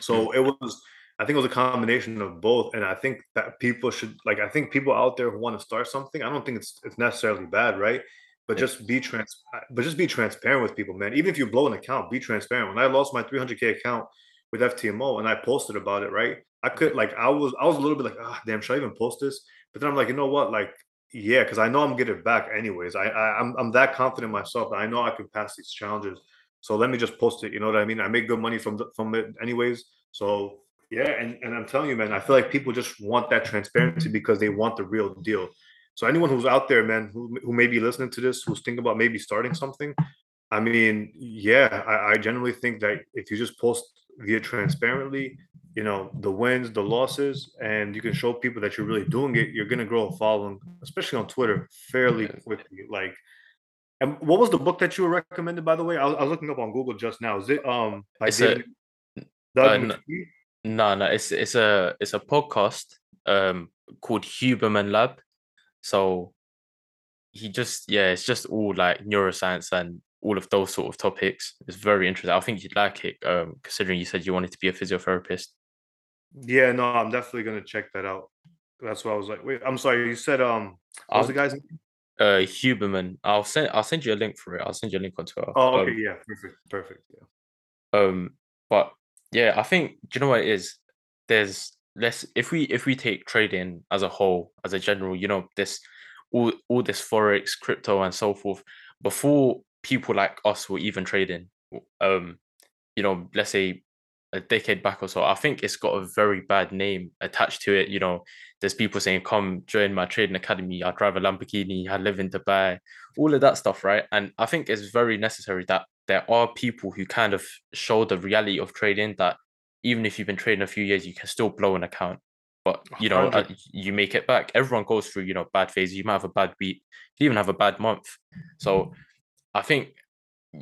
So it was, I think it was a combination of both. And I think that people should, like, I think people out there who want to start something, I don't think it's it's necessarily bad, right? But yeah. just be trans, but just be transparent with people, man. Even if you blow an account, be transparent. When I lost my three hundred K account with F T M O and I posted about it, right? I could like, I was, I was a little bit like, ah, oh, damn, should I even post this? But then I'm like, you know what? Like, yeah, because I know I'm getting it back anyways. I, I, I'm I'm that confident in myself that I know I can pass these challenges. So let me just post it. You know what I mean? I make good money from the, from it anyways. So yeah, and, and I'm telling you, man, I feel like people just want that transparency because they want the real deal. So anyone who's out there, man, who, who may be listening to this, who's thinking about maybe starting something, I mean, yeah, I, I generally think that if you just post via transparently, you know, the wins, the losses, and you can show people that you're really doing it, you're going to grow a following, especially on Twitter, fairly quickly. Like, and what was the book that you were recommended, by the way? I was, I was looking up on Google just now. Is it um by it's David, a, Doug uh, no no it's it's a it's a podcast um called Huberman Lab. So he just, yeah, it's just all like neuroscience and all of those sort of topics. It's very interesting. I think you'd like it, um, considering you said you wanted to be a physiotherapist. Yeah, no, I'm definitely going to check that out. That's why I was like, wait, I'm sorry. You said, um, what was the guy's name? Uh, Huberman. I'll send, I'll send you a link for it. I'll send you a link on Twitter. Oh, okay. Um, yeah. Perfect. Perfect. Yeah. Um, but yeah, I think, do you know what it is? There's less, if we, if we take trading as a whole, as a general, you know, this, all, all this Forex, crypto and so forth, before people like us were even trading, um, you know, let's say a decade back or so, I think it's got a very bad name attached to it. You know, there's people saying, come join my trading academy, I drive a Lamborghini, I live in Dubai, all of that stuff, right? And I think it's very necessary that there are people who kind of show the reality of trading, that even if you've been trading a few years, you can still blow an account. But, you know, one hundred percent You make it back. Everyone goes through, you know, bad phases. You might have a bad week, you even have a bad month. So I think,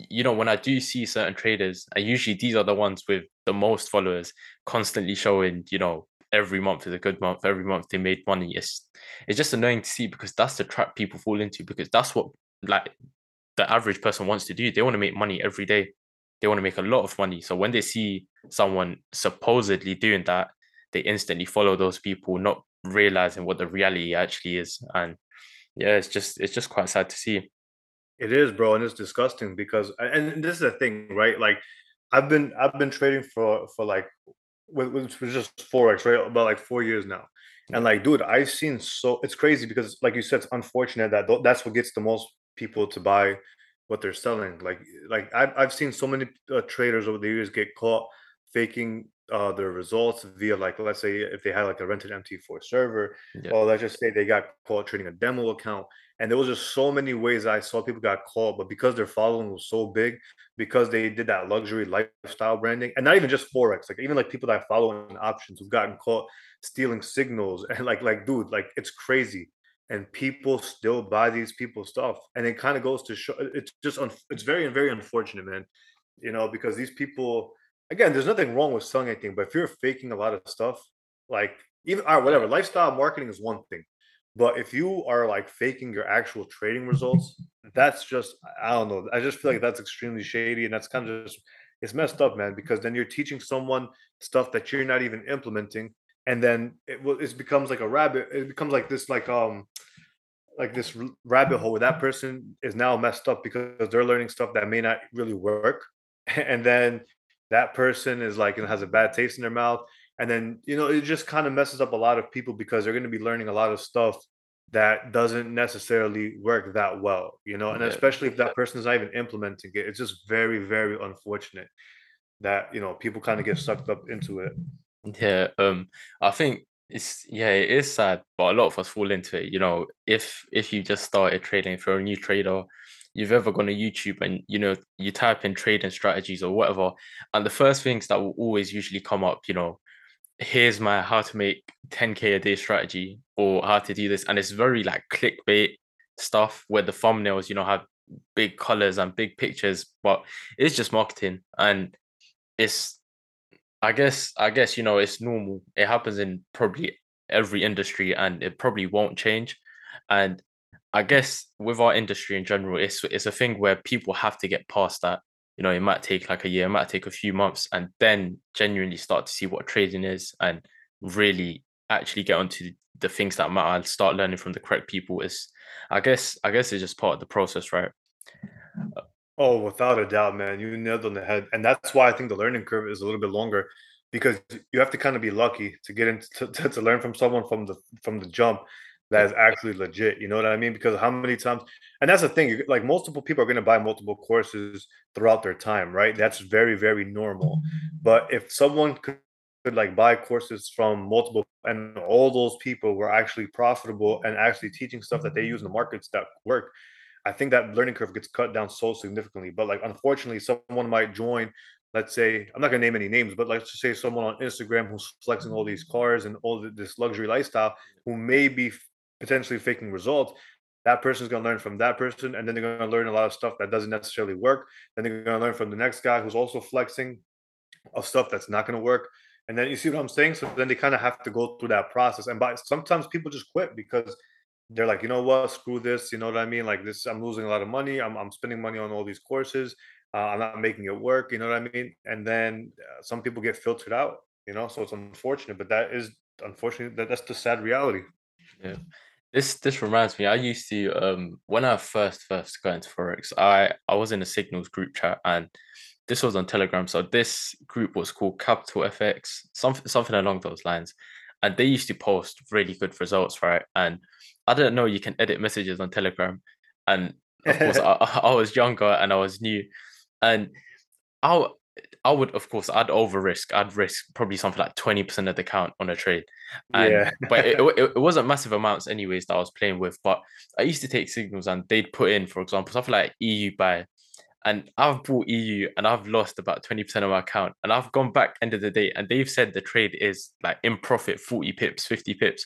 you know, when I do see certain traders, and usually these are the ones with the most followers, constantly showing, you know, every month is a good month, every month they made money. It's, it's just annoying to see, because that's the trap people fall into, because that's what like the average person wants to do. They want to make money every day. They want to make a lot of money. So when they see someone supposedly doing that, they instantly follow those people, not realizing what the reality actually is. And yeah, it's just, it's just quite sad to see. It is, bro, and it's disgusting because, and this is the thing, right? Like, I've been I've been trading for for like, with, with just Forex, right? About like four years now, and like, dude, I've seen so it's crazy because, like you said, it's unfortunate that that's what gets the most people to buy what they're selling. Like, like I've I've seen so many uh, traders over the years get caught faking uh, their results via, like, let's say if they had like a rented M T four server, yeah. Or let's just say they got caught trading a demo account. And there was just so many ways I saw people got called, but because their following was so big, because they did that luxury lifestyle branding, and not even just Forex, like even like people that follow in options who've gotten caught stealing signals, and like, like, dude, like it's crazy. And people still buy these people's stuff. And it kind of goes to show, it's just, un- it's very, very unfortunate, man. You know, because these people, again, there's nothing wrong with selling anything, but if you're faking a lot of stuff, like even, all right, whatever, lifestyle marketing is one thing. But if you are like faking your actual trading results, that's just, I don't know. I just feel like that's extremely shady. And that's kind of just, it's messed up, man, because then you're teaching someone stuff that you're not even implementing. And then it, it becomes like a rabbit. It becomes like this, like, um, like this rabbit hole where that person is now messed up because they're learning stuff that may not really work. And then that person is like, and has a bad taste in their mouth. And then, you know, it just kind of messes up a lot of people because they're going to be learning a lot of stuff that doesn't necessarily work that well, you know, and yeah. Especially if that person is not even implementing it. It's just very, very unfortunate that, you know, people kind of get sucked up into it. Yeah, um, I think it's, yeah, it is sad, but a lot of us fall into it. You know, if if you just started trading, if you're a new trader, you've ever gone to YouTube and, you know, you type in trading strategies or whatever, and the first things that will always usually come up, you know, here's my how to make ten K a day strategy, or how to do this. And it's very like clickbait stuff where the thumbnails, you know, have big colors and big pictures, but it's just marketing. And it's, I guess, I guess, you know, it's normal. It happens in probably every industry and it probably won't change. And I guess with our industry in general, it's, it's a thing where people have to get past that. You know, it might take like a year, it might take a few months, and then genuinely start to see what trading is and really actually get onto the things that matter and start learning from the correct people. Is, I guess, I guess it's just part of the process, right? Oh, without a doubt, man, you nailed on the head. And that's why I think the learning curve is a little bit longer, because you have to kind of be lucky to get into, to, to, to learn from someone from the, from the jump that is actually legit. You know what I mean? Because how many times, and that's the thing, like multiple people are going to buy multiple courses throughout their time, right? That's very, very normal. But if someone could, could like buy courses from multiple, and all those people were actually profitable and actually teaching stuff that they use in the markets that work, I think that learning curve gets cut down so significantly. But like, unfortunately, someone might join, let's say, I'm not going to name any names, but let's just say someone on Instagram who's flexing all these cars and all this luxury lifestyle, who may be potentially faking results. That person's going to learn from that person, and then they're going to learn a lot of stuff that doesn't necessarily work. Then they're going to learn from the next guy who's also flexing of stuff that's not going to work. And then, you see what I'm saying? So then they kind of have to go through that process. And by, sometimes people just quit because they're like, you know what, screw this. You know what I mean? Like this, I'm losing a lot of money. I'm, I'm spending money on all these courses. Uh, I'm not making it work. You know what I mean? And then uh, some people get filtered out, you know, so it's unfortunate, but that is unfortunately, that, that's the sad reality. Yeah. This this reminds me, I used to, um when I first first got into Forex, I, I was in a Signals group chat, and this was on Telegram. So this group was called Capital F X, something, something along those lines. And they used to post really good results, right? And I didn't know you can edit messages on Telegram. And of course, I, I was younger and I was new. And I, I would, of course, I'd over risk. I'd risk probably something like twenty percent of the count on a trade. And, yeah. But it, it, it wasn't massive amounts anyways that I was playing with. But I used to take signals and they'd put in, for example, something like E U buy. And I've bought E U and I've lost about twenty percent of my account. And I've gone back end of the day and they've said the trade is like in profit, forty pips, fifty pips.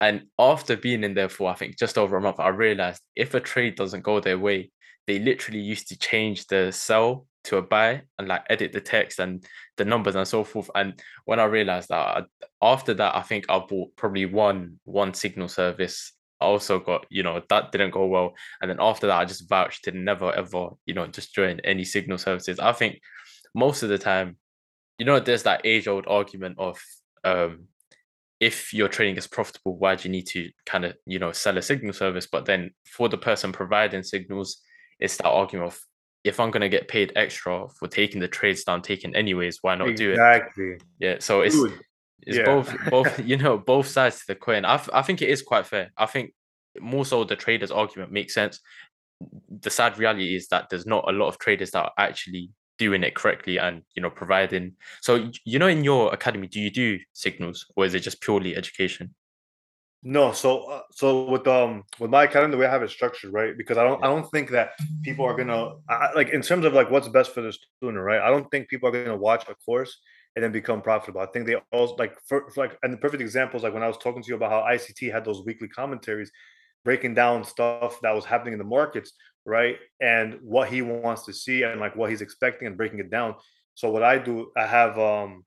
And after being in there for, I think, just over a month, I realized if a trade doesn't go their way, they literally used to change the sell to a buy and like edit the text and the numbers and so forth. And when I realized that, I, after that, I think I bought probably one, one signal service. I also got, you know, that didn't go well. And then after that, I just vouched to never, ever, you know, just join any signal services. I think most of the time, you know, there's that age-old argument of um, if your trading is profitable, why do you need to kind of, you know, sell a signal service? But then for the person providing signals, it's that argument of, if I'm going to get paid extra for taking the trades that I'm taking anyways, why not do it? Exactly. Yeah. So it's, Dude. It's yeah. both, both, you know, both sides to the coin. I, I think it is quite fair. I think more so the trader's argument makes sense. The sad reality is that there's not a lot of traders that are actually doing it correctly and, you know, providing. So, you know, in your academy, do you do signals or is it just purely education? No, so uh, so with um with my academy, the way I have it structured, right? Because I don't I don't think that people are gonna I, like in terms of like what's best for the student, right? I don't think people are gonna watch a course and then become profitable. I think they also like for, for like and the perfect example is like when I was talking to you about how I C T had those weekly commentaries breaking down stuff that was happening in the markets, right? And what he wants to see and like what he's expecting and breaking it down. So what I do, I have um.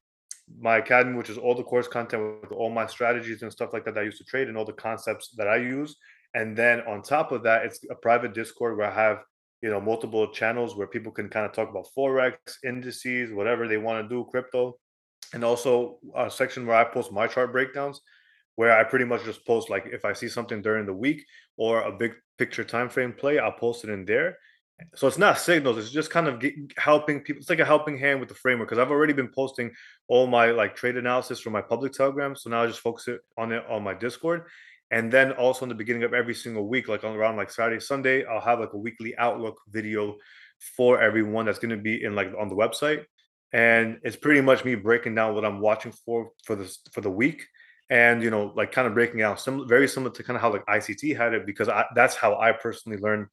my academy, which is all the course content with all my strategies and stuff like that, that I used to trade and all the concepts that I use. And then on top of that, it's a private Discord where I have, you know, multiple channels where people can kind of talk about Forex, indices, whatever they want to do, crypto. And also a section where I post my chart breakdowns, where I pretty much just post, like if I see something during the week or a big picture time frame play, I'll post it in there. So it's not signals. It's just kind of get, helping people. It's like a helping hand with the framework because I've already been posting all my like trade analysis from my public Telegram. So now I just focus it on it on my Discord. And then also in the beginning of every single week, like on around like Saturday, Sunday, I'll have like a weekly Outlook video for everyone that's going to be in like on the website. And it's pretty much me breaking down what I'm watching for for this for the week. And, you know, like kind of breaking out some very similar to kind of how like I C T had it, because I, that's how I personally learned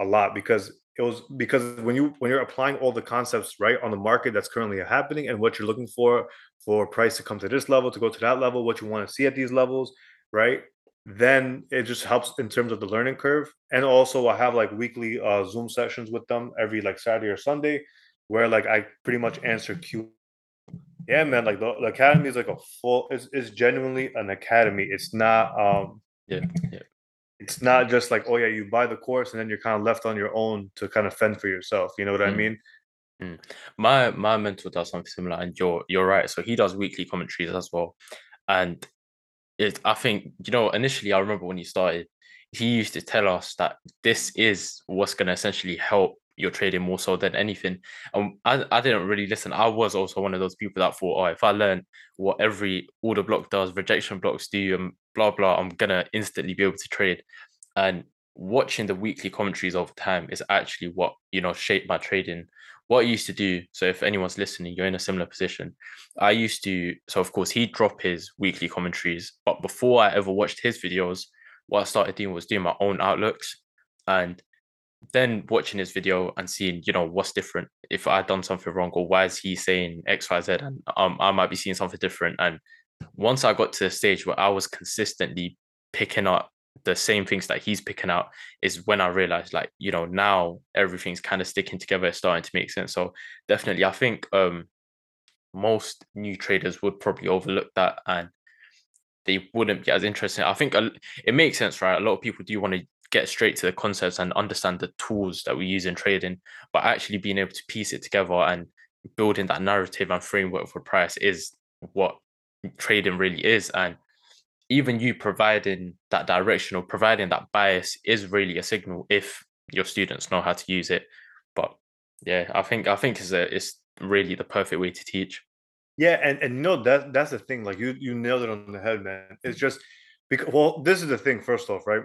a lot, because It was because when you when you're applying all the concepts right on the market that's currently happening and what you're looking for for price to come to this level, to go to that level, what you want to see at these levels, right? Then it just helps in terms of the learning curve. And also I have like weekly uh, Zoom sessions with them every like Saturday or Sunday, where like I pretty much answer Q. Yeah, man. Like the, the academy is like a full. It's it's genuinely an academy. It's not. Um, yeah. Yeah. It's not just like, oh, yeah, you buy the course and then you're kind of left on your own to kind of fend for yourself. You know what mm. I mean? Mm. My my mentor does something similar, and you're, you're right. So he does weekly commentaries as well. And it, I think, you know, initially, I remember when he started, he used to tell us that this is what's going to essentially help your trading more so than anything. And I, I didn't really listen. I was also one of those people that thought, oh, if I learn what every order block does, rejection blocks do, and blah, blah, I'm going to instantly be able to trade. And watching the weekly commentaries over time is actually what, you know, shaped my trading. What I used to do, so if anyone's listening, you're in a similar position. I used to, so of course, he'd drop his weekly commentaries. But before I ever watched his videos, what I started doing was doing my own outlooks. And then watching his video and seeing, you know, what's different, if I've done something wrong, or why is he saying X, Y, Z, and um, I might be seeing something different. And once I got to the stage where I was consistently picking up the same things that he's picking out, is when I realized, like, you know, now everything's kind of sticking together, it's starting to make sense. So definitely, I think um, most new traders would probably overlook that. And they wouldn't be as interested. I think it makes sense, right? A lot of people do want to get straight to the concepts and understand the tools that we use in trading, but actually being able to piece it together and building that narrative and framework for price is what trading really is. And even you providing that direction or providing that bias is really a signal if your students know how to use it. But yeah, I think I think it's a, it's really the perfect way to teach. Yeah, and and no, that that's the thing. Like you you nailed it on the head, man. It's just because, well, this is the thing. First off, right,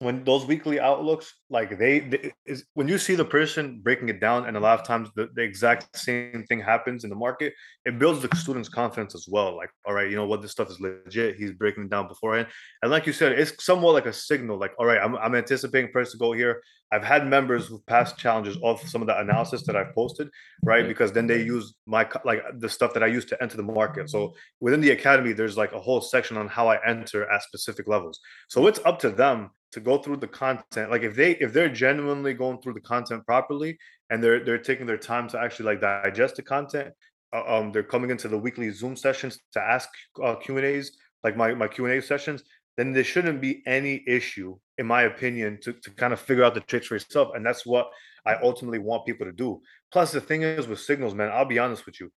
when those weekly outlooks, like they, they is when you see the person breaking it down, and a lot of times the, the exact same thing happens in the market, it builds the student's confidence as well. Like, all right, you know what, this stuff is legit. He's breaking it down beforehand, and like you said, it's somewhat like a signal. Like, all right, I'm I'm anticipating price to go here. I've had members who've passed challenges off some of the analysis that I've posted, right? Yeah. Because then they use my, like the stuff that I use to enter the market. So within the academy, there's like a whole section on how I enter at specific levels. So it's up to them to go through the content. Like if they, if they're genuinely going through the content properly and they're, they're taking their time to actually like digest the content, uh, um, they're coming into the weekly Zoom sessions to ask uh, Q and A's, like my, my Q and A sessions, then there shouldn't be any issue, in my opinion, to, to kind of figure out the tricks for yourself. And that's what I ultimately want people to do. Plus, the thing is with signals, man, I'll be honest with you.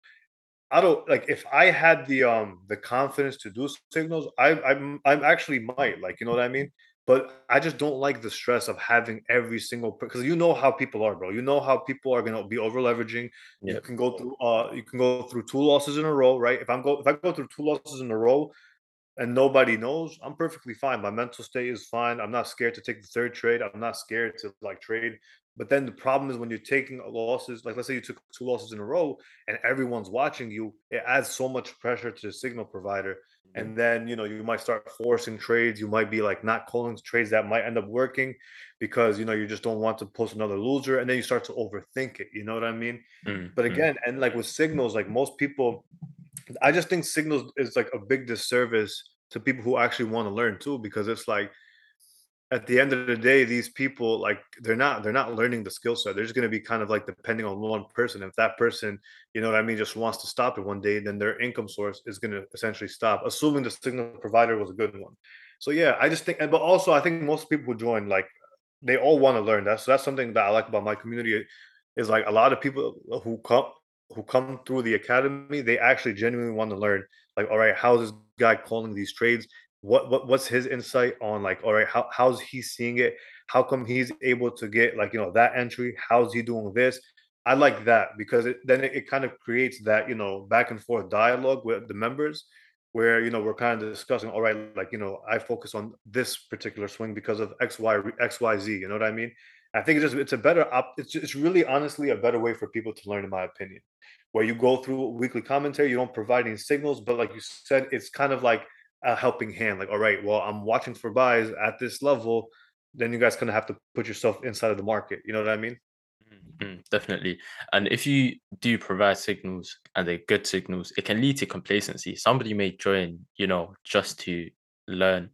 I don't, like, if I had the um the confidence to do signals, I I'm, I'm actually might, like, you know what I mean? But I just don't like the stress of having every single, because you know how people are, bro. You know how people are gonna be over leveraging. Yeah. You can go through uh you can go through two losses in a row, right? If I'm go if I go through two losses in a row, and nobody knows, I'm perfectly fine. My mental state is fine. I'm not scared to take the third trade. I'm not scared to like trade. But then the problem is when you're taking losses, like let's say you took two losses in a row and everyone's watching you, it adds so much pressure to the signal provider. Mm-hmm. And then, you know, you might start forcing trades. You might be like not calling trades that might end up working because, you know, you just don't want to post another loser. And then you start to overthink it. You know what I mean? Mm-hmm. But again, and like with signals, like most people, I just think signals is like a big disservice to people who actually want to learn too, because it's like at the end of the day, these people, like they're not they're not learning the skill set. They're just going to be kind of like depending on one person. If that person, you know what I mean, just wants to stop it one day, then their income source is going to essentially stop, assuming the signal provider was a good one. So yeah, I just think, but also I think most people who join, like they all want to learn. That's that's something that I like about my community, is like a lot of people who come. who come through the academy, they actually genuinely want to learn, like, all right, how's this guy calling these trades? What what what's his insight on, like, all right, how how's he seeing it? How come he's able to get, like, you know, that entry? How's he doing this? I like that, because it, then it, it kind of creates that, you know, back and forth dialogue with the members where, you know, we're kind of discussing, all right, like, you know, I focus on this particular swing because of X, Y, X, Y, Z, you know what I mean? I think it's just, it's a better, op- it's, it's really honestly a better way for people to learn, in my opinion, where you go through weekly commentary, you don't provide any signals, but like you said, it's kind of like a helping hand. Like, all right, well, I'm watching for buys at this level. Then you guys kind of have to put yourself inside of the market. You know what I mean? Mm-hmm, definitely. And if you do provide signals and they're good signals, it can lead to complacency. Somebody may join, you know, just to learn.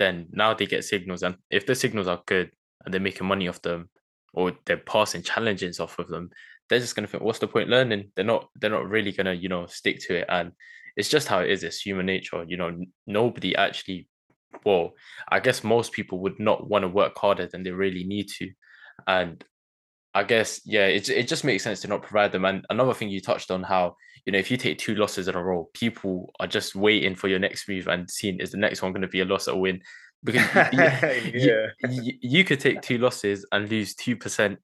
Then now they get signals. And if the signals are good, and they're making money off them, or they're passing challenges off of them, they're just gonna think, what's the point learning? They're not, they're not really gonna, you know, stick to it. And it's just how it is. It's human nature. You know, nobody actually, well, I guess most people would not want to work harder than they really need to. And I guess, yeah, it it just makes sense to not provide them. And another thing you touched on, how, you know, if you take two losses in a row, people are just waiting for your next move and seeing, is the next one gonna be a loss or a win? Because yeah. you, you, you could take two losses and lose two percent,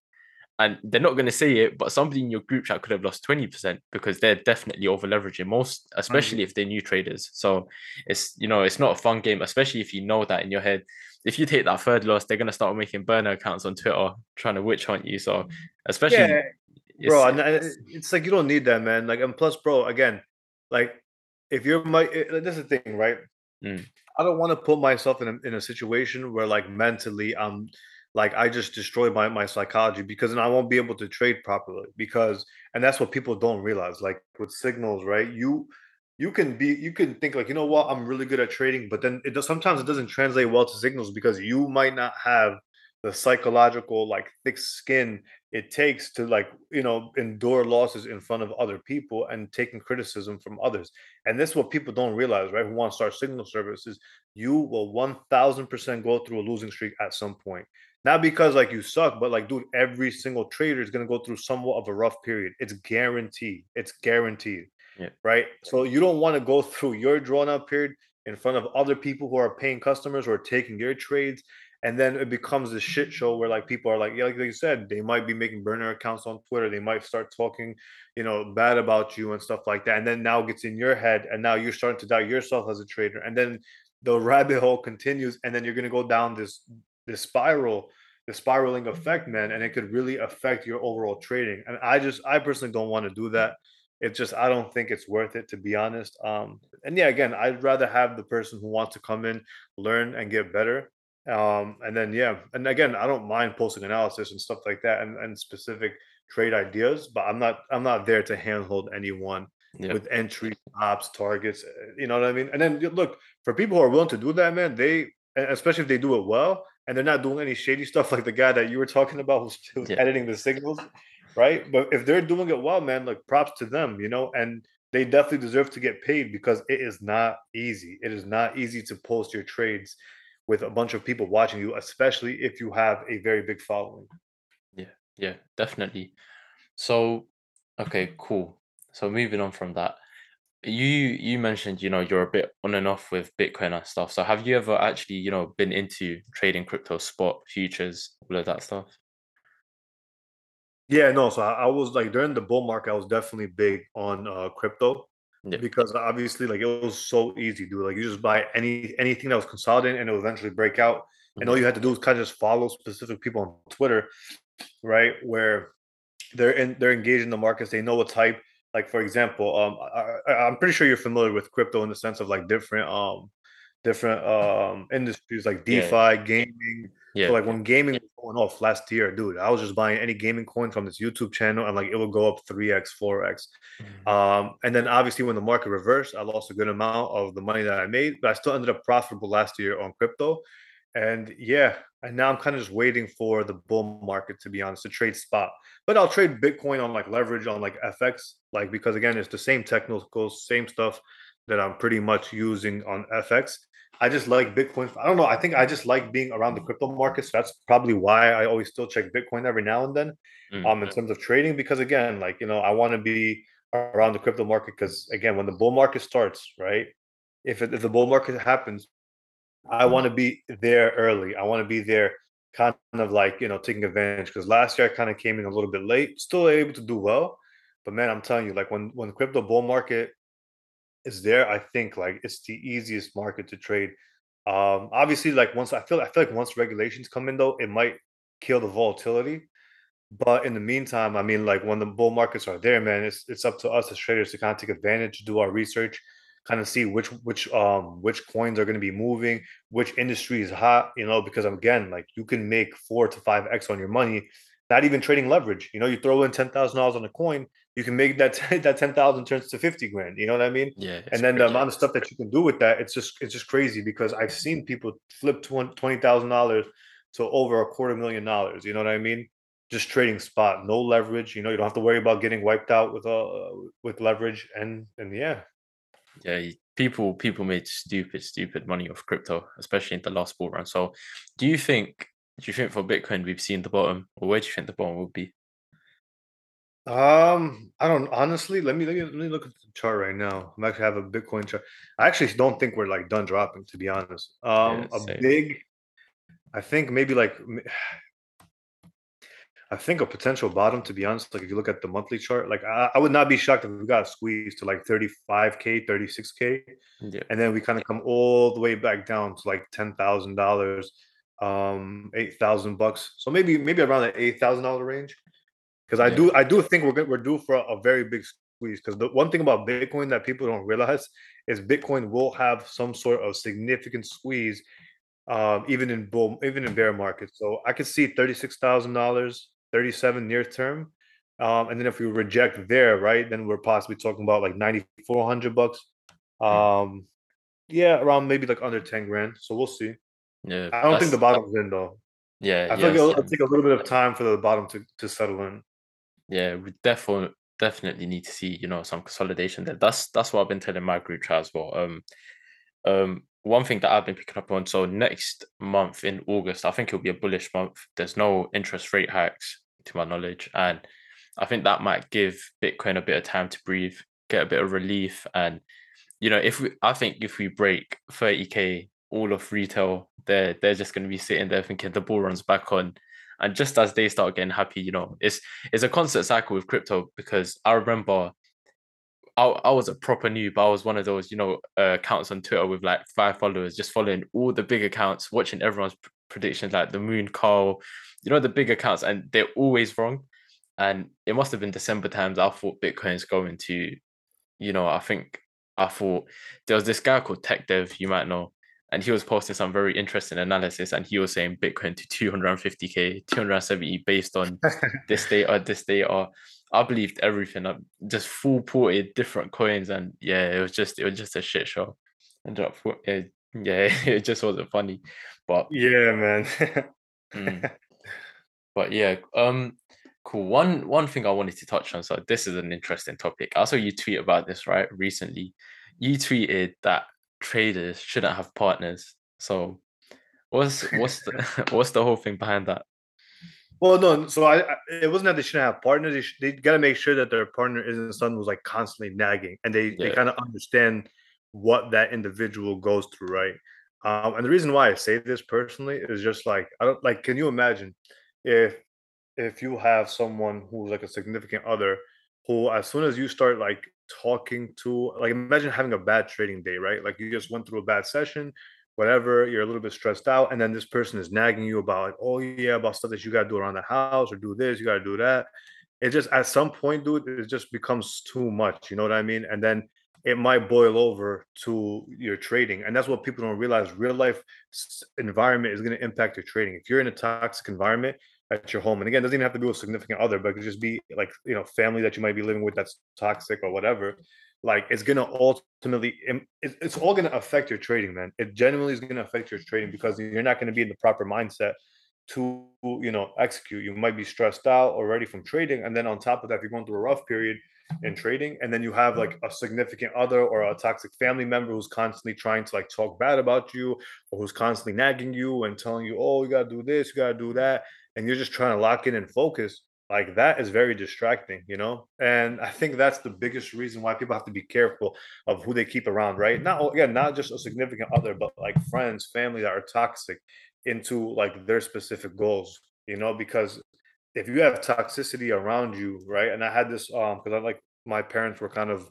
and they're not going to say it, but somebody in your group chat could have lost twenty percent because they're definitely over leveraging, most especially mm-hmm. if they're new traders. So it's, you know, it's not a fun game, especially if you know that in your head. If you take that third loss, they're going to start making burner accounts on Twitter trying to witch hunt you. So especially yeah. it's, bro it's, it's like you don't need that, man. Like, and plus, bro, again, like if you're my this is the thing, right? Mm. I don't want to put myself in a, in a situation where, like, mentally, um, like I just destroy my, my psychology, because then I won't be able to trade properly. Because, and that's what people don't realize, like with signals, right? You, you can be, you can think like, you know what, I'm really good at trading, but then it does, sometimes it doesn't translate well to signals because you might not have the psychological, like, thick skin it takes to, like, you know, endure losses in front of other people and taking criticism from others. And this is what people don't realize, right? Who want to start signal services, you will one thousand percent go through a losing streak at some point. Not because, like, you suck, but, like, dude, every single trader is going to go through somewhat of a rough period. It's guaranteed. It's guaranteed, yeah. Right? So you don't want to go through your drawn-out period in front of other people who are paying customers or taking your trades. And then it becomes this shit show where, like, people are like, yeah, like you said, they might be making burner accounts on Twitter. They might start talking, you know, bad about you and stuff like that. And then now it gets in your head, and now you're starting to doubt yourself as a trader. And then the rabbit hole continues, and then you're going to go down this this spiral, the spiraling effect, man. And it could really affect your overall trading. And I just, I personally don't want to do that. It's just, I don't think it's worth it, to be honest. Um, and yeah, again, I'd rather have the person who wants to come in, learn, and get better. Um, and then, yeah, and again, I don't mind posting analysis and stuff like that, and, and specific trade ideas, but I'm not, I'm not there to handhold anyone yeah. with entry, ops, targets, you know what I mean? And then look, for people who are willing to do that, man, they, especially if they do it well, and they're not doing any shady stuff like the guy that you were talking about who's who's yeah. editing the signals, right? But if they're doing it well, man, like, props to them, you know, and they definitely deserve to get paid, because it is not easy. It is not easy to post your trades with a bunch of people watching you, especially if you have a very big following. Yeah, yeah, definitely. So, okay, cool. So moving on from that, you you mentioned, you know, you're a bit on and off with Bitcoin and stuff. So have you ever actually, you know, been into trading crypto, spot, futures, all of that stuff? Yeah, no. So I, I was like, during the bull market, I was definitely big on uh, crypto. Yeah. Because obviously, like, it was so easy, dude. Like, you just buy any anything that was consolidating, and it will eventually break out. Mm-hmm. And all you had to do was kind of just follow specific people on Twitter, right? Where they're in, they're engaged in the markets. They know what's hype. Like, for example, um, I, I'm pretty sure you're familiar with crypto in the sense of, like, different um, different um industries, like DeFi, yeah. gaming. Yeah. So, like, when gaming was going off last year, dude, I was just buying any gaming coin from this YouTube channel, and, like, it would go up three X, four X. Mm-hmm. Um, and then obviously when the market reversed, I lost a good amount of the money that I made, but I still ended up profitable last year on crypto. And yeah, and now I'm kind of just waiting for the bull market, to be honest, to trade spot. But I'll trade Bitcoin on, like, leverage, on, like, F X, like, because again, it's the same technicals, same stuff that I'm pretty much using on F X. I just like Bitcoin. I don't know. I think I just like being around the crypto markets. So that's probably why I always still check Bitcoin every now and then, mm-hmm. um, in terms of trading, because again, like, you know, I want to be around the crypto market, because again, when the bull market starts, right? If, it, if the bull market happens, I want to be there early. I want to be there kind of, like, you know, taking advantage, because last year I kind of came in a little bit late, still able to do well. But man, I'm telling you, like, when, when the crypto bull market is there, I think, like, it's the easiest market to trade. Um, obviously, like, once I feel, I feel like once regulations come in, though, it might kill the volatility. But in the meantime, I mean, like, when the bull markets are there, man, it's it's up to us as traders to kind of take advantage, do our research, kind of see which which um which coins are going to be moving, which industry is hot, you know, because again, like, you can make four to five X on your money, not even trading leverage. You know, you throw in ten thousand dollars on a coin, you can make that t- that ten thousand turns to fifty grand. You know what I mean? Yeah. And then crazy. The amount of stuff that you can do with that, it's just it's just crazy, because I've seen people flip twenty thousand dollars to over a quarter million dollars. You know what I mean? Just trading spot, no leverage. You know, you don't have to worry about getting wiped out with uh with leverage. And and yeah, yeah. People people made stupid stupid money off crypto, especially in the last bull run. So, do you think do you think for Bitcoin we've seen the bottom, or where do you think the bottom will be? Um, I don't honestly. Let me let me let me look at the chart right now. I'm actually have a Bitcoin chart. I actually don't think we're, like, done dropping, to be honest. Um, yeah, a safe. big, I think maybe like, I think a potential bottom, to be honest. Like, if you look at the monthly chart, like I, I would not be shocked if we got squeezed to like thirty-five K, thirty-six K, yeah. and then we kind of come all the way back down to like ten thousand dollars, um, eight thousand bucks. So maybe maybe around the eight thousand dollar range. Because I yeah. do, I do think we're good, we're due for a, a very big squeeze. Because the one thing about Bitcoin that people don't realize is Bitcoin will have some sort of significant squeeze, um, even in bull, even in bear markets. So I could see thirty-six thousand dollars, thirty-seven near term, um, and then if we reject there, right, then we're possibly talking about like ninety-four hundred bucks. Um, yeah, around maybe like under ten grand. So we'll see. Yeah, I don't think the bottom's in though. Yeah, I think yes. it'll, it'll take a little bit of time for the bottom to, to settle in. Yeah, we definitely definitely need to see, you know, some consolidation there. That's that's what I've been telling my group chat as well. Um, um, one thing that I've been picking up on. So next month in August, I think it'll be a bullish month. There's no interest rate hikes, to my knowledge, and I think that might give Bitcoin a bit of time to breathe, get a bit of relief, and you know, if we, I think if we break thirty K. All of retail, they're, they're just going to be sitting there thinking the ball runs back on. And just as they start getting happy, you know, it's it's a constant cycle with crypto, because I remember I, I was a proper noob. I was one of those, you know, uh, accounts on Twitter with like five followers, just following all the big accounts, watching everyone's p- predictions, like the Moon, Carl, you know, the big accounts, and they're always wrong. And it must have been December times I thought Bitcoin's going to, you know, I think I thought there was this guy called Tech Dev, you might know. And he was posting some very interesting analysis, and he was saying Bitcoin to two hundred fifty K, two hundred seventy based on this data, this data. I believed everything. I just full ported different coins, and yeah, it was just it was just a shit show. Ended up, it, yeah, it just wasn't funny. But yeah, man. mm. But yeah, um, cool. One one thing I wanted to touch on. So this is an interesting topic. I saw you tweet about this right recently. You tweeted that traders shouldn't have partners. So what's what's the what's the whole thing behind that? Well, no, so I, I it wasn't that they shouldn't have partners. They, sh- they got to make sure that their partner isn't someone who's like constantly nagging, and they, yeah. they kind of understand what that individual goes through, right? Um, and the reason why I say this personally is just like, I don't like, can you imagine if if you have someone who's like a significant other who, as soon as you start like talking to, like, imagine having a bad trading day, right? Like, you just went through a bad session, whatever, you're a little bit stressed out, and then this person is nagging you about like, oh yeah, about stuff that you got to do around the house, or do this, you got to do that. It just, at some point, dude, it just becomes too much, you know what I mean? And then it might boil over to your trading, and that's what people don't realize. Real life environment is going to impact your trading. If you're in a toxic environment at your home, and again, it doesn't even have to be a significant other, but it could just be like, you know, family that you might be living with that's toxic or whatever. Like, it's gonna ultimately, it's all gonna affect your trading, man. It genuinely is gonna affect your trading, because you're not gonna be in the proper mindset to, you know, execute. You might be stressed out already from trading, and then on top of that, if you're going through a rough period in trading, and then you have like a significant other or a toxic family member who's constantly trying to like talk bad about you, or who's constantly nagging you and telling you, oh, you gotta do this, you gotta do that, and you're just trying to lock in and focus, like, that is very distracting, you know? And I think that's the biggest reason why people have to be careful of who they keep around, right? Not, again, not just a significant other, but like friends, family that are toxic into like their specific goals, you know? Because if you have toxicity around you, right? And I had this, um, because I like, my parents were kind of,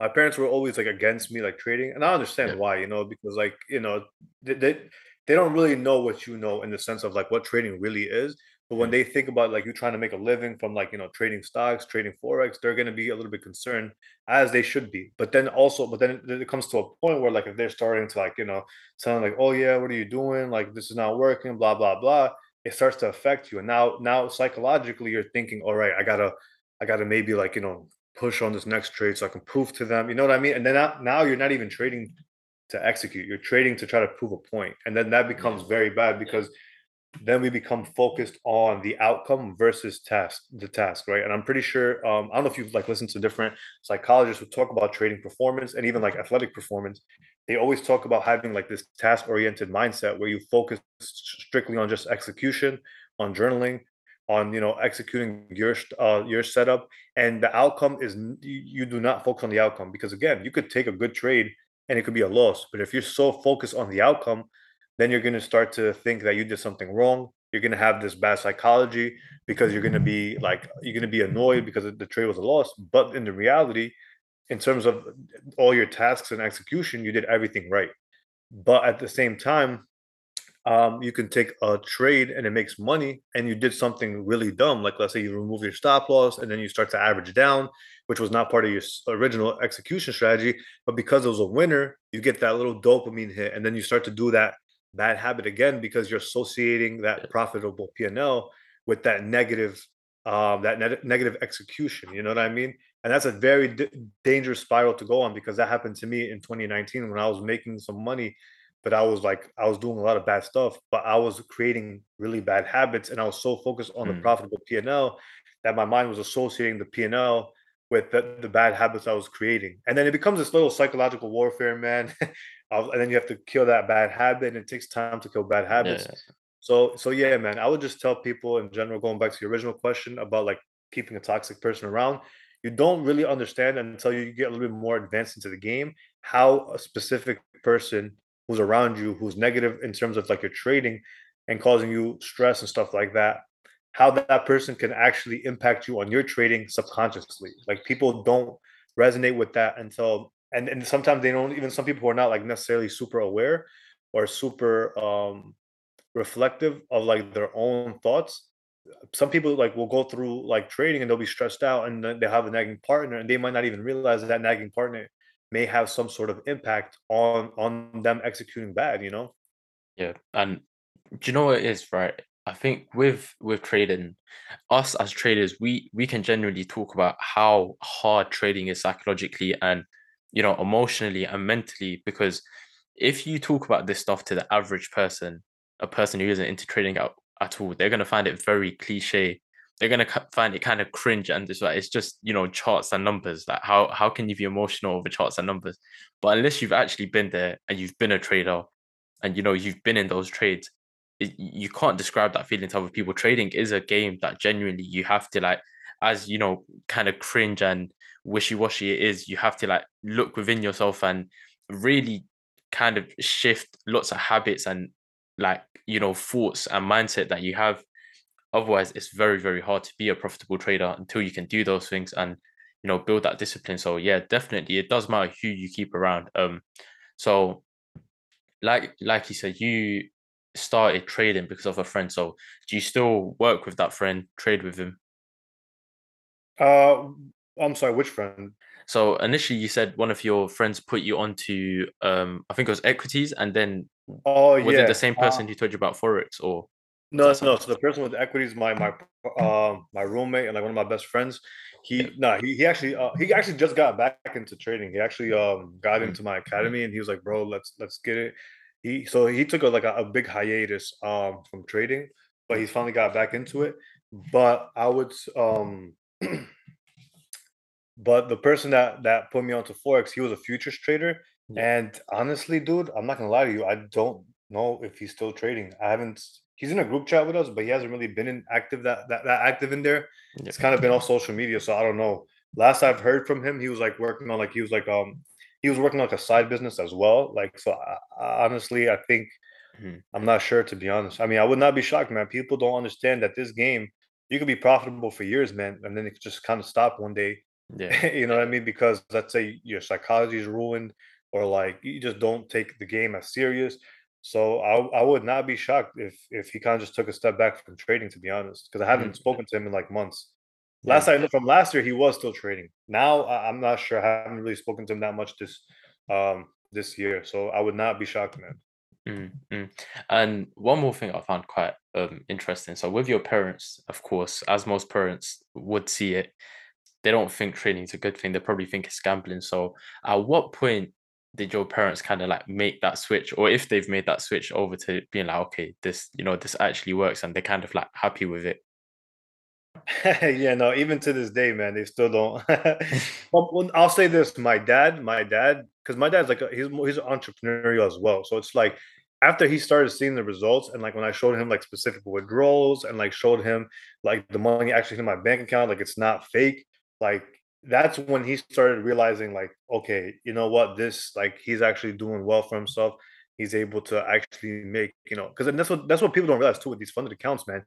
my parents were always like against me, like trading. And I understand yeah. why, you know, because like, you know, they, they They don't really know what you know in the sense of like what trading really is. But when they think about like you trying to make a living from like, you know, trading stocks, trading Forex, they're going to be a little bit concerned, as they should be. But then also, but then it comes to a point where like if they're starting to like, you know, telling like, oh yeah, what are you doing? Like, this is not working, blah, blah, blah. It starts to affect you. And now, now psychologically, you're thinking, all right, I gotta, I gotta maybe like, you know, push on this next trade so I can prove to them, you know what I mean? And then now, now you're not even trading to execute, you're trading to try to prove a point. And then that becomes very bad, because then we become focused on the outcome versus task, the task, right? And I'm pretty sure, um, I don't know if you've like listened to different psychologists who talk about trading performance and even like athletic performance. They always talk about having like this task-oriented mindset where you focus strictly on just execution, on journaling, on, you know, executing your uh, your setup. And the outcome is, you, you do not focus on the outcome, because again, you could take a good trade and it could be a loss. But if you're so focused on the outcome, then you're going to start to think that you did something wrong. You're going to have this bad psychology, because you're going to be like, you're going to be annoyed because the trade was a loss. But in the reality, in terms of all your tasks and execution, you did everything right. But at the same time, um, you can take a trade and it makes money, and you did something really dumb. Like, let's say you remove your stop loss, and then you start to average down, which was not part of your original execution strategy, but because it was a winner, you get that little dopamine hit, and then you start to do that bad habit again, because you're associating that profitable P and L with that negative, um, that ne- negative execution. You know what I mean? And that's a very d- dangerous spiral to go on, because that happened to me in twenty nineteen when I was making some money but I was like, I was doing a lot of bad stuff, but I was creating really bad habits. And I was so focused on mm. the profitable P and L that my mind was associating the P and L with the, the bad habits I was creating. And then it becomes this little psychological warfare, man. And then you have to kill that bad habit, and it takes time to kill bad habits. Yeah. So, so yeah, man, I would just tell people in general, going back to your original question about like keeping a toxic person around, you don't really understand until you get a little bit more advanced into the game, how a specific person who's around you, who's negative in terms of like your trading and causing you stress and stuff like that, how that person can actually impact you on your trading subconsciously. Like people don't resonate with that until, and, and sometimes they don't, even some people who are not like necessarily super aware or super um, reflective of like their own thoughts. Some people like will go through like trading and they'll be stressed out, and then they have a nagging partner, and they might not even realize that that nagging partner may have some sort of impact on on them executing bad, you know? Yeah. And do you know what it is, right? I think with with trading, us as traders, we we can generally talk about how hard trading is psychologically and, you know, emotionally and mentally, because if you talk about this stuff to the average person, a person who isn't into trading at at all, they're going to find it very cliche. They're going to find it kind of cringe, and it's like, it's just, you know, charts and numbers. Like how how can you be emotional over charts and numbers? But unless you've actually been there and you've been a trader, and you know you've been in those trades, it, you can't describe that feeling to other people. Trading is a game that genuinely you have to, like, as you know, kind of cringe and wishy-washy it is, you have to like look within yourself and really kind of shift lots of habits and like, you know, thoughts and mindset that you have. Otherwise, it's very, very hard to be a profitable trader until you can do those things and, you know, build that discipline. So yeah, definitely, it does matter who you keep around. Um, so like like you said, you started trading because of a friend. So do you still work with that friend, trade with him? Uh, I'm sorry, which friend? So initially, you said one of your friends put you onto, um, I think it was equities, and then oh was yeah, was it the same person uh, who told you about forex, or no? No, so the person with the equities, my my uh, my roommate and like one of my best friends. He yeah. no, nah, he he actually uh, he actually just got back into trading. He actually um got into my academy, and he was like, "Bro, let's let's get it." He so he took a, like a, a big hiatus um from trading, but he finally got back into it. But I would um. But the person that, that put me onto Forex, he was a futures trader. Yeah. And honestly, dude, I'm not going to lie to you, I don't know if he's still trading. I haven't, he's in a group chat with us, but he hasn't really been in active that, that, that active in there. Yeah. It's kind of been on social media. So I don't know. Last I've heard from him, he was like working on like, he was like, um, he was working on like a side business as well. Like, so I, I honestly, I think, mm-hmm. I'm not sure, to be honest. I mean, I would not be shocked, man. People don't understand that this game, you could be profitable for years, man, and then it could just kind of stop one day. Yeah, you know what I mean? Because let's say your psychology is ruined, or like you just don't take the game as serious. So I, I would not be shocked if if he kind of just took a step back from trading, to be honest, because I haven't mm. spoken to him in like months. Yeah. Last I know, from last year, he was still trading. Now I'm not sure. I haven't really spoken to him that much this um this year. So I would not be shocked, man. Mm-hmm. And one more thing I found quite um interesting. So with your parents, of course, as most parents would see it, they don't think trading is a good thing. They probably think it's gambling. So at what point did your parents kind of like make that switch, or if they've made that switch over to being like, okay, this, you know, this actually works, and they're kind of like happy with it? Yeah, no, even to this day, man, they still don't. Well, I'll say this, my dad, my dad, because my dad's like, a, he's, he's entrepreneurial as well. So it's like, after he started seeing the results, and like when I showed him like specific withdrawals, and like showed him like the money actually in my bank account, like it's not fake. Like that's when he started realizing like, okay, you know what, this, like he's actually doing well for himself. He's able to actually make, you know, because that's what that's what people don't realize too with these funded accounts, man.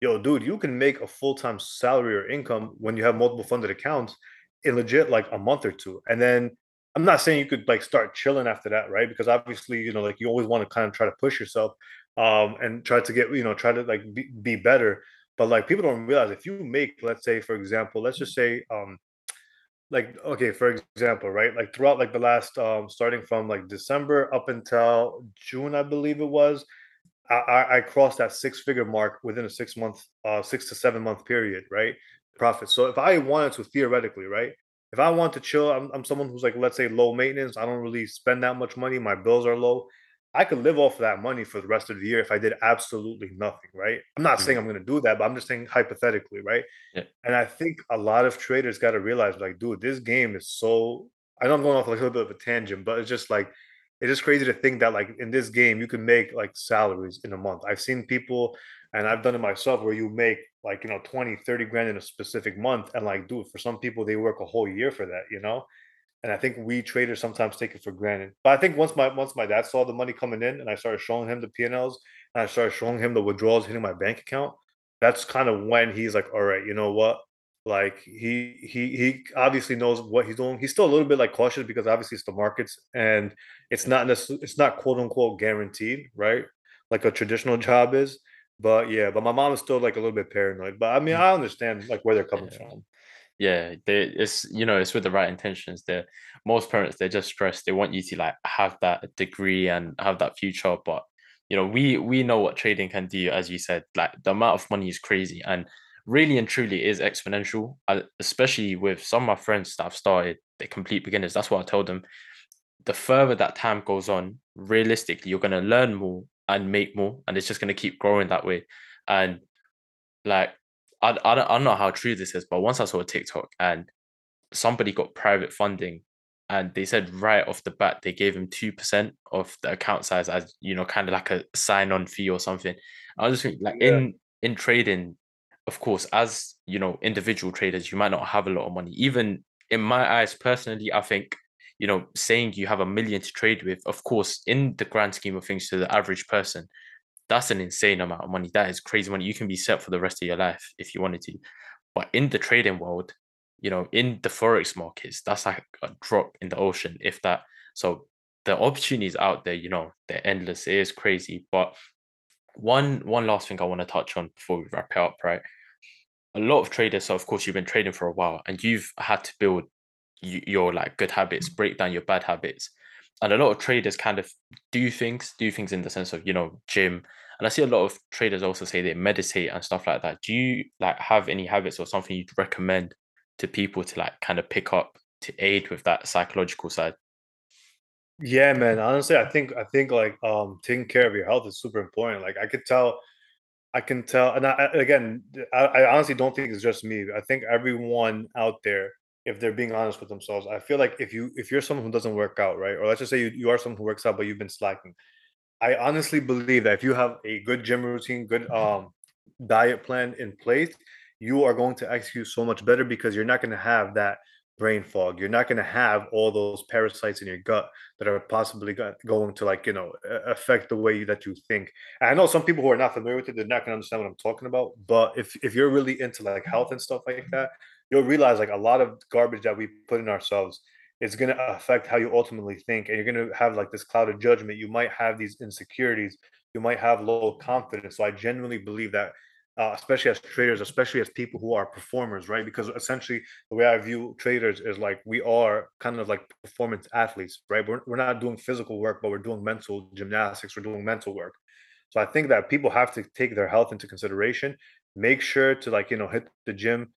Yo, dude, you can make a full-time salary or income when you have multiple funded accounts in legit like a month or two. And then I'm not saying you could like start chilling after that, right? Because obviously, you know, like you always want to kind of try to push yourself um and try to get, you know, try to like be, be better. But like people don't realize if you make, let's say, for example, let's just say, um, like, okay, for example, right? Like throughout like the last, um, starting from like December up until June, I believe it was, I, I, I crossed that six figure mark within a six month, uh, six to seven month period, right? Profit. So if I wanted to theoretically, right? If I want to chill, I'm, I'm someone who's like, let's say low maintenance. I don't really spend that much money. My bills are low. I could live off of that money for the rest of the year if I did absolutely nothing, right? I'm not mm-hmm. saying I'm going to do that, but I'm just saying hypothetically, right? Yeah. And I think a lot of traders got to realize, like, dude, this game is so, I know I'm going off like a little bit of a tangent, but it's just like, it's just crazy to think that, like, in this game, you can make like salaries in a month. I've seen people, and I've done it myself, where you make like, you know, twenty, thirty grand in a specific month. And like, dude, for some people, they work a whole year for that, you know? And I think we traders sometimes take it for granted. But I think once my once my dad saw the money coming in and I started showing him the P and Ls and I started showing him the withdrawals hitting my bank account, that's kind of when he's like, all right, you know what? Like he he he obviously knows what he's doing. He's still a little bit like cautious because obviously it's the markets and it's not necessarily, it's not quote unquote guaranteed, right? Like a traditional job is. But yeah, but my mom is still like a little bit paranoid. But I mean, I understand like where they're coming yeah. from. Yeah, they, it's, you know, it's with the right intentions there. Most parents, they're just stressed. They want you to like have that degree and have that future. But, you know, we we know what trading can do, as you said, like the amount of money is crazy and really and truly is exponential, I, especially with some of my friends that I've started, they're complete beginners. That's what I told them. The further that time goes on, realistically, you're going to learn more and make more. And it's just going to keep growing that way. And like, I, I, don't, I don't know how true this is, but once I saw a TikTok and somebody got private funding and they said right off the bat, they gave him two percent of the account size as, you know, kind of like a sign-on fee or something. I was just thinking, like yeah. in, in trading, of course, as, you know, individual traders, you might not have a lot of money. Even in my eyes, personally, I think, you know, saying you have a million to trade with, of course, in the grand scheme of things to the average person, that's an insane amount of money. That is crazy money. You can be set for the rest of your life if you wanted to. But in the trading world, you know, in the Forex markets, that's like a drop in the ocean, if that. So the opportunities out there, you know, they're endless. It is crazy. But one, one last thing I want to touch on before we wrap it up, right? A lot of traders, so of course, you've been trading for a while and you've had to build your like good habits, break down your bad habits. And a lot of traders kind of do things, do things in the sense of, you know, gym. And I see a lot of traders also say they meditate and stuff like that. Do you like have any habits or something you'd recommend to people to like kind of pick up to aid with that psychological side? Yeah, man. Honestly, I think, I think like um, taking care of your health is super important. Like I could tell, I can tell. And I, again, I, I honestly don't think it's just me. I think everyone out there, if they're being honest with themselves, I feel like if you if you're someone who doesn't work out, right, or let's just say you, you are someone who works out but you've been slacking, I honestly believe that if you have a good gym routine, good um diet plan in place, you are going to execute so much better because you're not going to have that brain fog. You're not going to have all those parasites in your gut that are possibly going to like, you know, affect the way that you think. And I know some people who are not familiar with it, they're not going to understand what I'm talking about. But if if you're really into like health and stuff like that, you'll realize like a lot of garbage that we put in ourselves is going to affect how you ultimately think. And you're going to have like this cloud of judgment. You might have these insecurities. You might have low confidence. So I genuinely believe that, uh, especially as traders, especially as people who are performers, right? Because essentially the way I view traders is like, we are kind of like performance athletes, right? We're, we're not doing physical work, but we're doing mental gymnastics. We're doing mental work. So I think that people have to take their health into consideration, make sure to like, you know, hit the gym,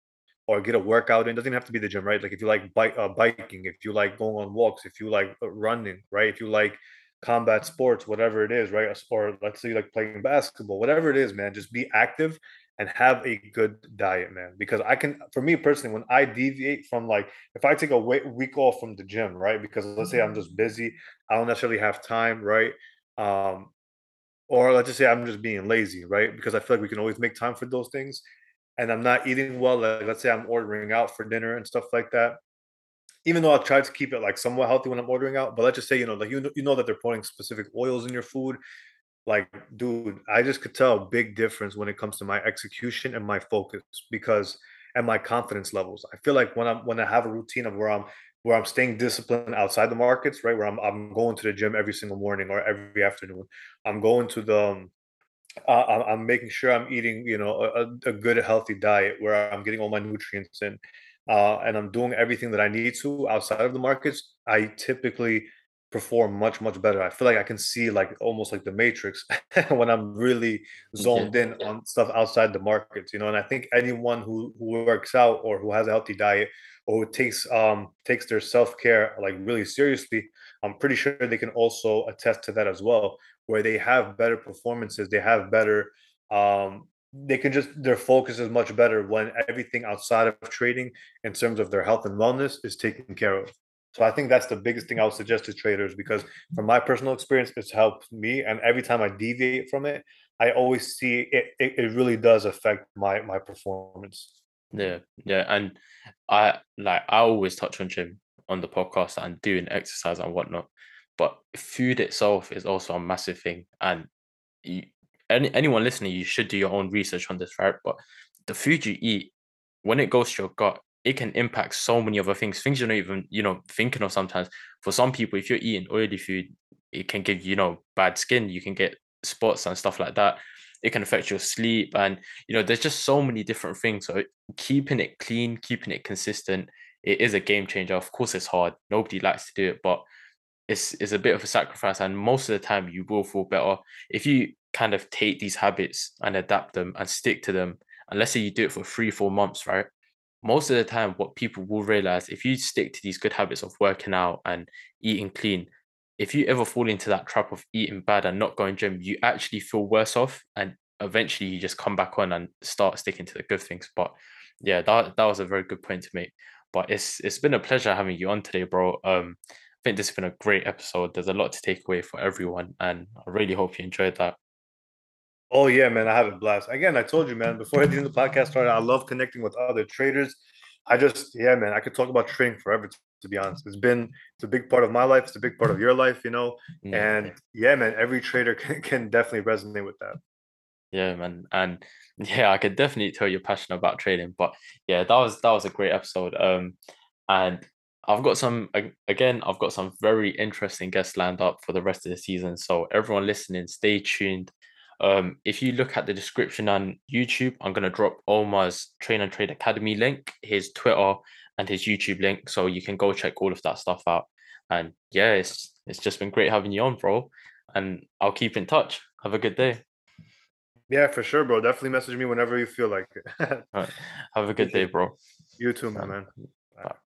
or get a workout in. Doesn't even have to be the gym, right? Like if you like bike, uh, biking, if you like going on walks, if you like running, right? If you like combat sports, whatever it is, right? Or let's say you like playing basketball, whatever it is, man, just be active and have a good diet, man. Because I can, for me personally, when I deviate from like, if I take a week off from the gym, right? Because let's say I'm just busy, I don't necessarily have time, right? Um, or let's just say I'm just being lazy, right? Because I feel like we can always make time for those things. And I'm not eating well, like let's say I'm ordering out for dinner and stuff like that, even though I'll try to keep it like somewhat healthy when I'm ordering out. But let's just say, you know, like, you know, you know that they're putting specific oils in your food. Like, dude, I just could tell a big difference when it comes to my execution and my focus because, and my confidence levels. I feel like when I'm, when I have a routine of where I'm, where I'm staying disciplined outside the markets, right? Where I'm, I'm going to the gym every single morning or every afternoon, I'm going to the, um, Uh, I'm making sure I'm eating, you know, a, a good, healthy diet where I'm getting all my nutrients in, uh, and I'm doing everything that I need to outside of the markets. I typically perform much, much better. I feel like I can see like almost like the Matrix when I'm really zoned in on stuff outside the markets, you know, and I think anyone who, who works out or who has a healthy diet or who takes um takes their self-care like really seriously, I'm pretty sure they can also attest to that as well, where they have better performances, they have better um they can just their focus is much better when everything outside of trading in terms of their health and wellness is taken care of. So I think that's the biggest thing I would suggest to traders, because from my personal experience, it's helped me. And every time I deviate from it, I always see it, it, it really does affect my, my performance. Yeah. Yeah. And I like, I always touch on gym on the podcast and doing exercise and whatnot, but food itself is also a massive thing. And you, any, anyone listening, you should do your own research on this, right? But the food you eat, when it goes to your gut, it can impact so many other things, things you're not even, you know, thinking of sometimes. For some people, if you're eating oily food, it can give, you know, bad skin. You can get spots and stuff like that. It can affect your sleep. And, you know, there's just so many different things. So keeping it clean, keeping it consistent, it is a game changer. Of course, it's hard. Nobody likes to do it, but it's, it's a bit of a sacrifice. And most of the time you will feel better if you kind of take these habits and adapt them and stick to them. And let's say you do it for three, four months, right? Most of the time, what people will realize, if you stick to these good habits of working out and eating clean, if you ever fall into that trap of eating bad and not going gym, you actually feel worse off. And eventually you just come back on and start sticking to the good things. But yeah, that, that was a very good point to make. But it's it's been a pleasure having you on today, bro. Um, I think this has been a great episode. There's a lot to take away for everyone. And I really hope you enjoyed that. Oh, yeah, man, I have a blast. Again, I told you, man, before the end of the podcast started, I love connecting with other traders. I just, yeah, man, I could talk about trading forever, to be honest. It's been, it's a big part of my life. It's a big part of your life, you know. Yeah. And yeah, man, every trader can, can definitely resonate with that. Yeah, man. And yeah, I could definitely tell you're passionate about trading. But yeah, that was that was a great episode. Um, and I've got some, again, I've got some very interesting guests lined up for the rest of the season. So everyone listening, stay tuned. Um, if you look at the description on YouTube, I'm going to drop Omar's Train and Trade Academy link, his Twitter and his YouTube link. So you can go check all of that stuff out. And yeah, it's, it's just been great having you on, bro. And I'll keep in touch. Have a good day. Yeah, for sure, bro. Definitely message me whenever you feel like it. All right. Have a good day, bro. You too, my man. Bye.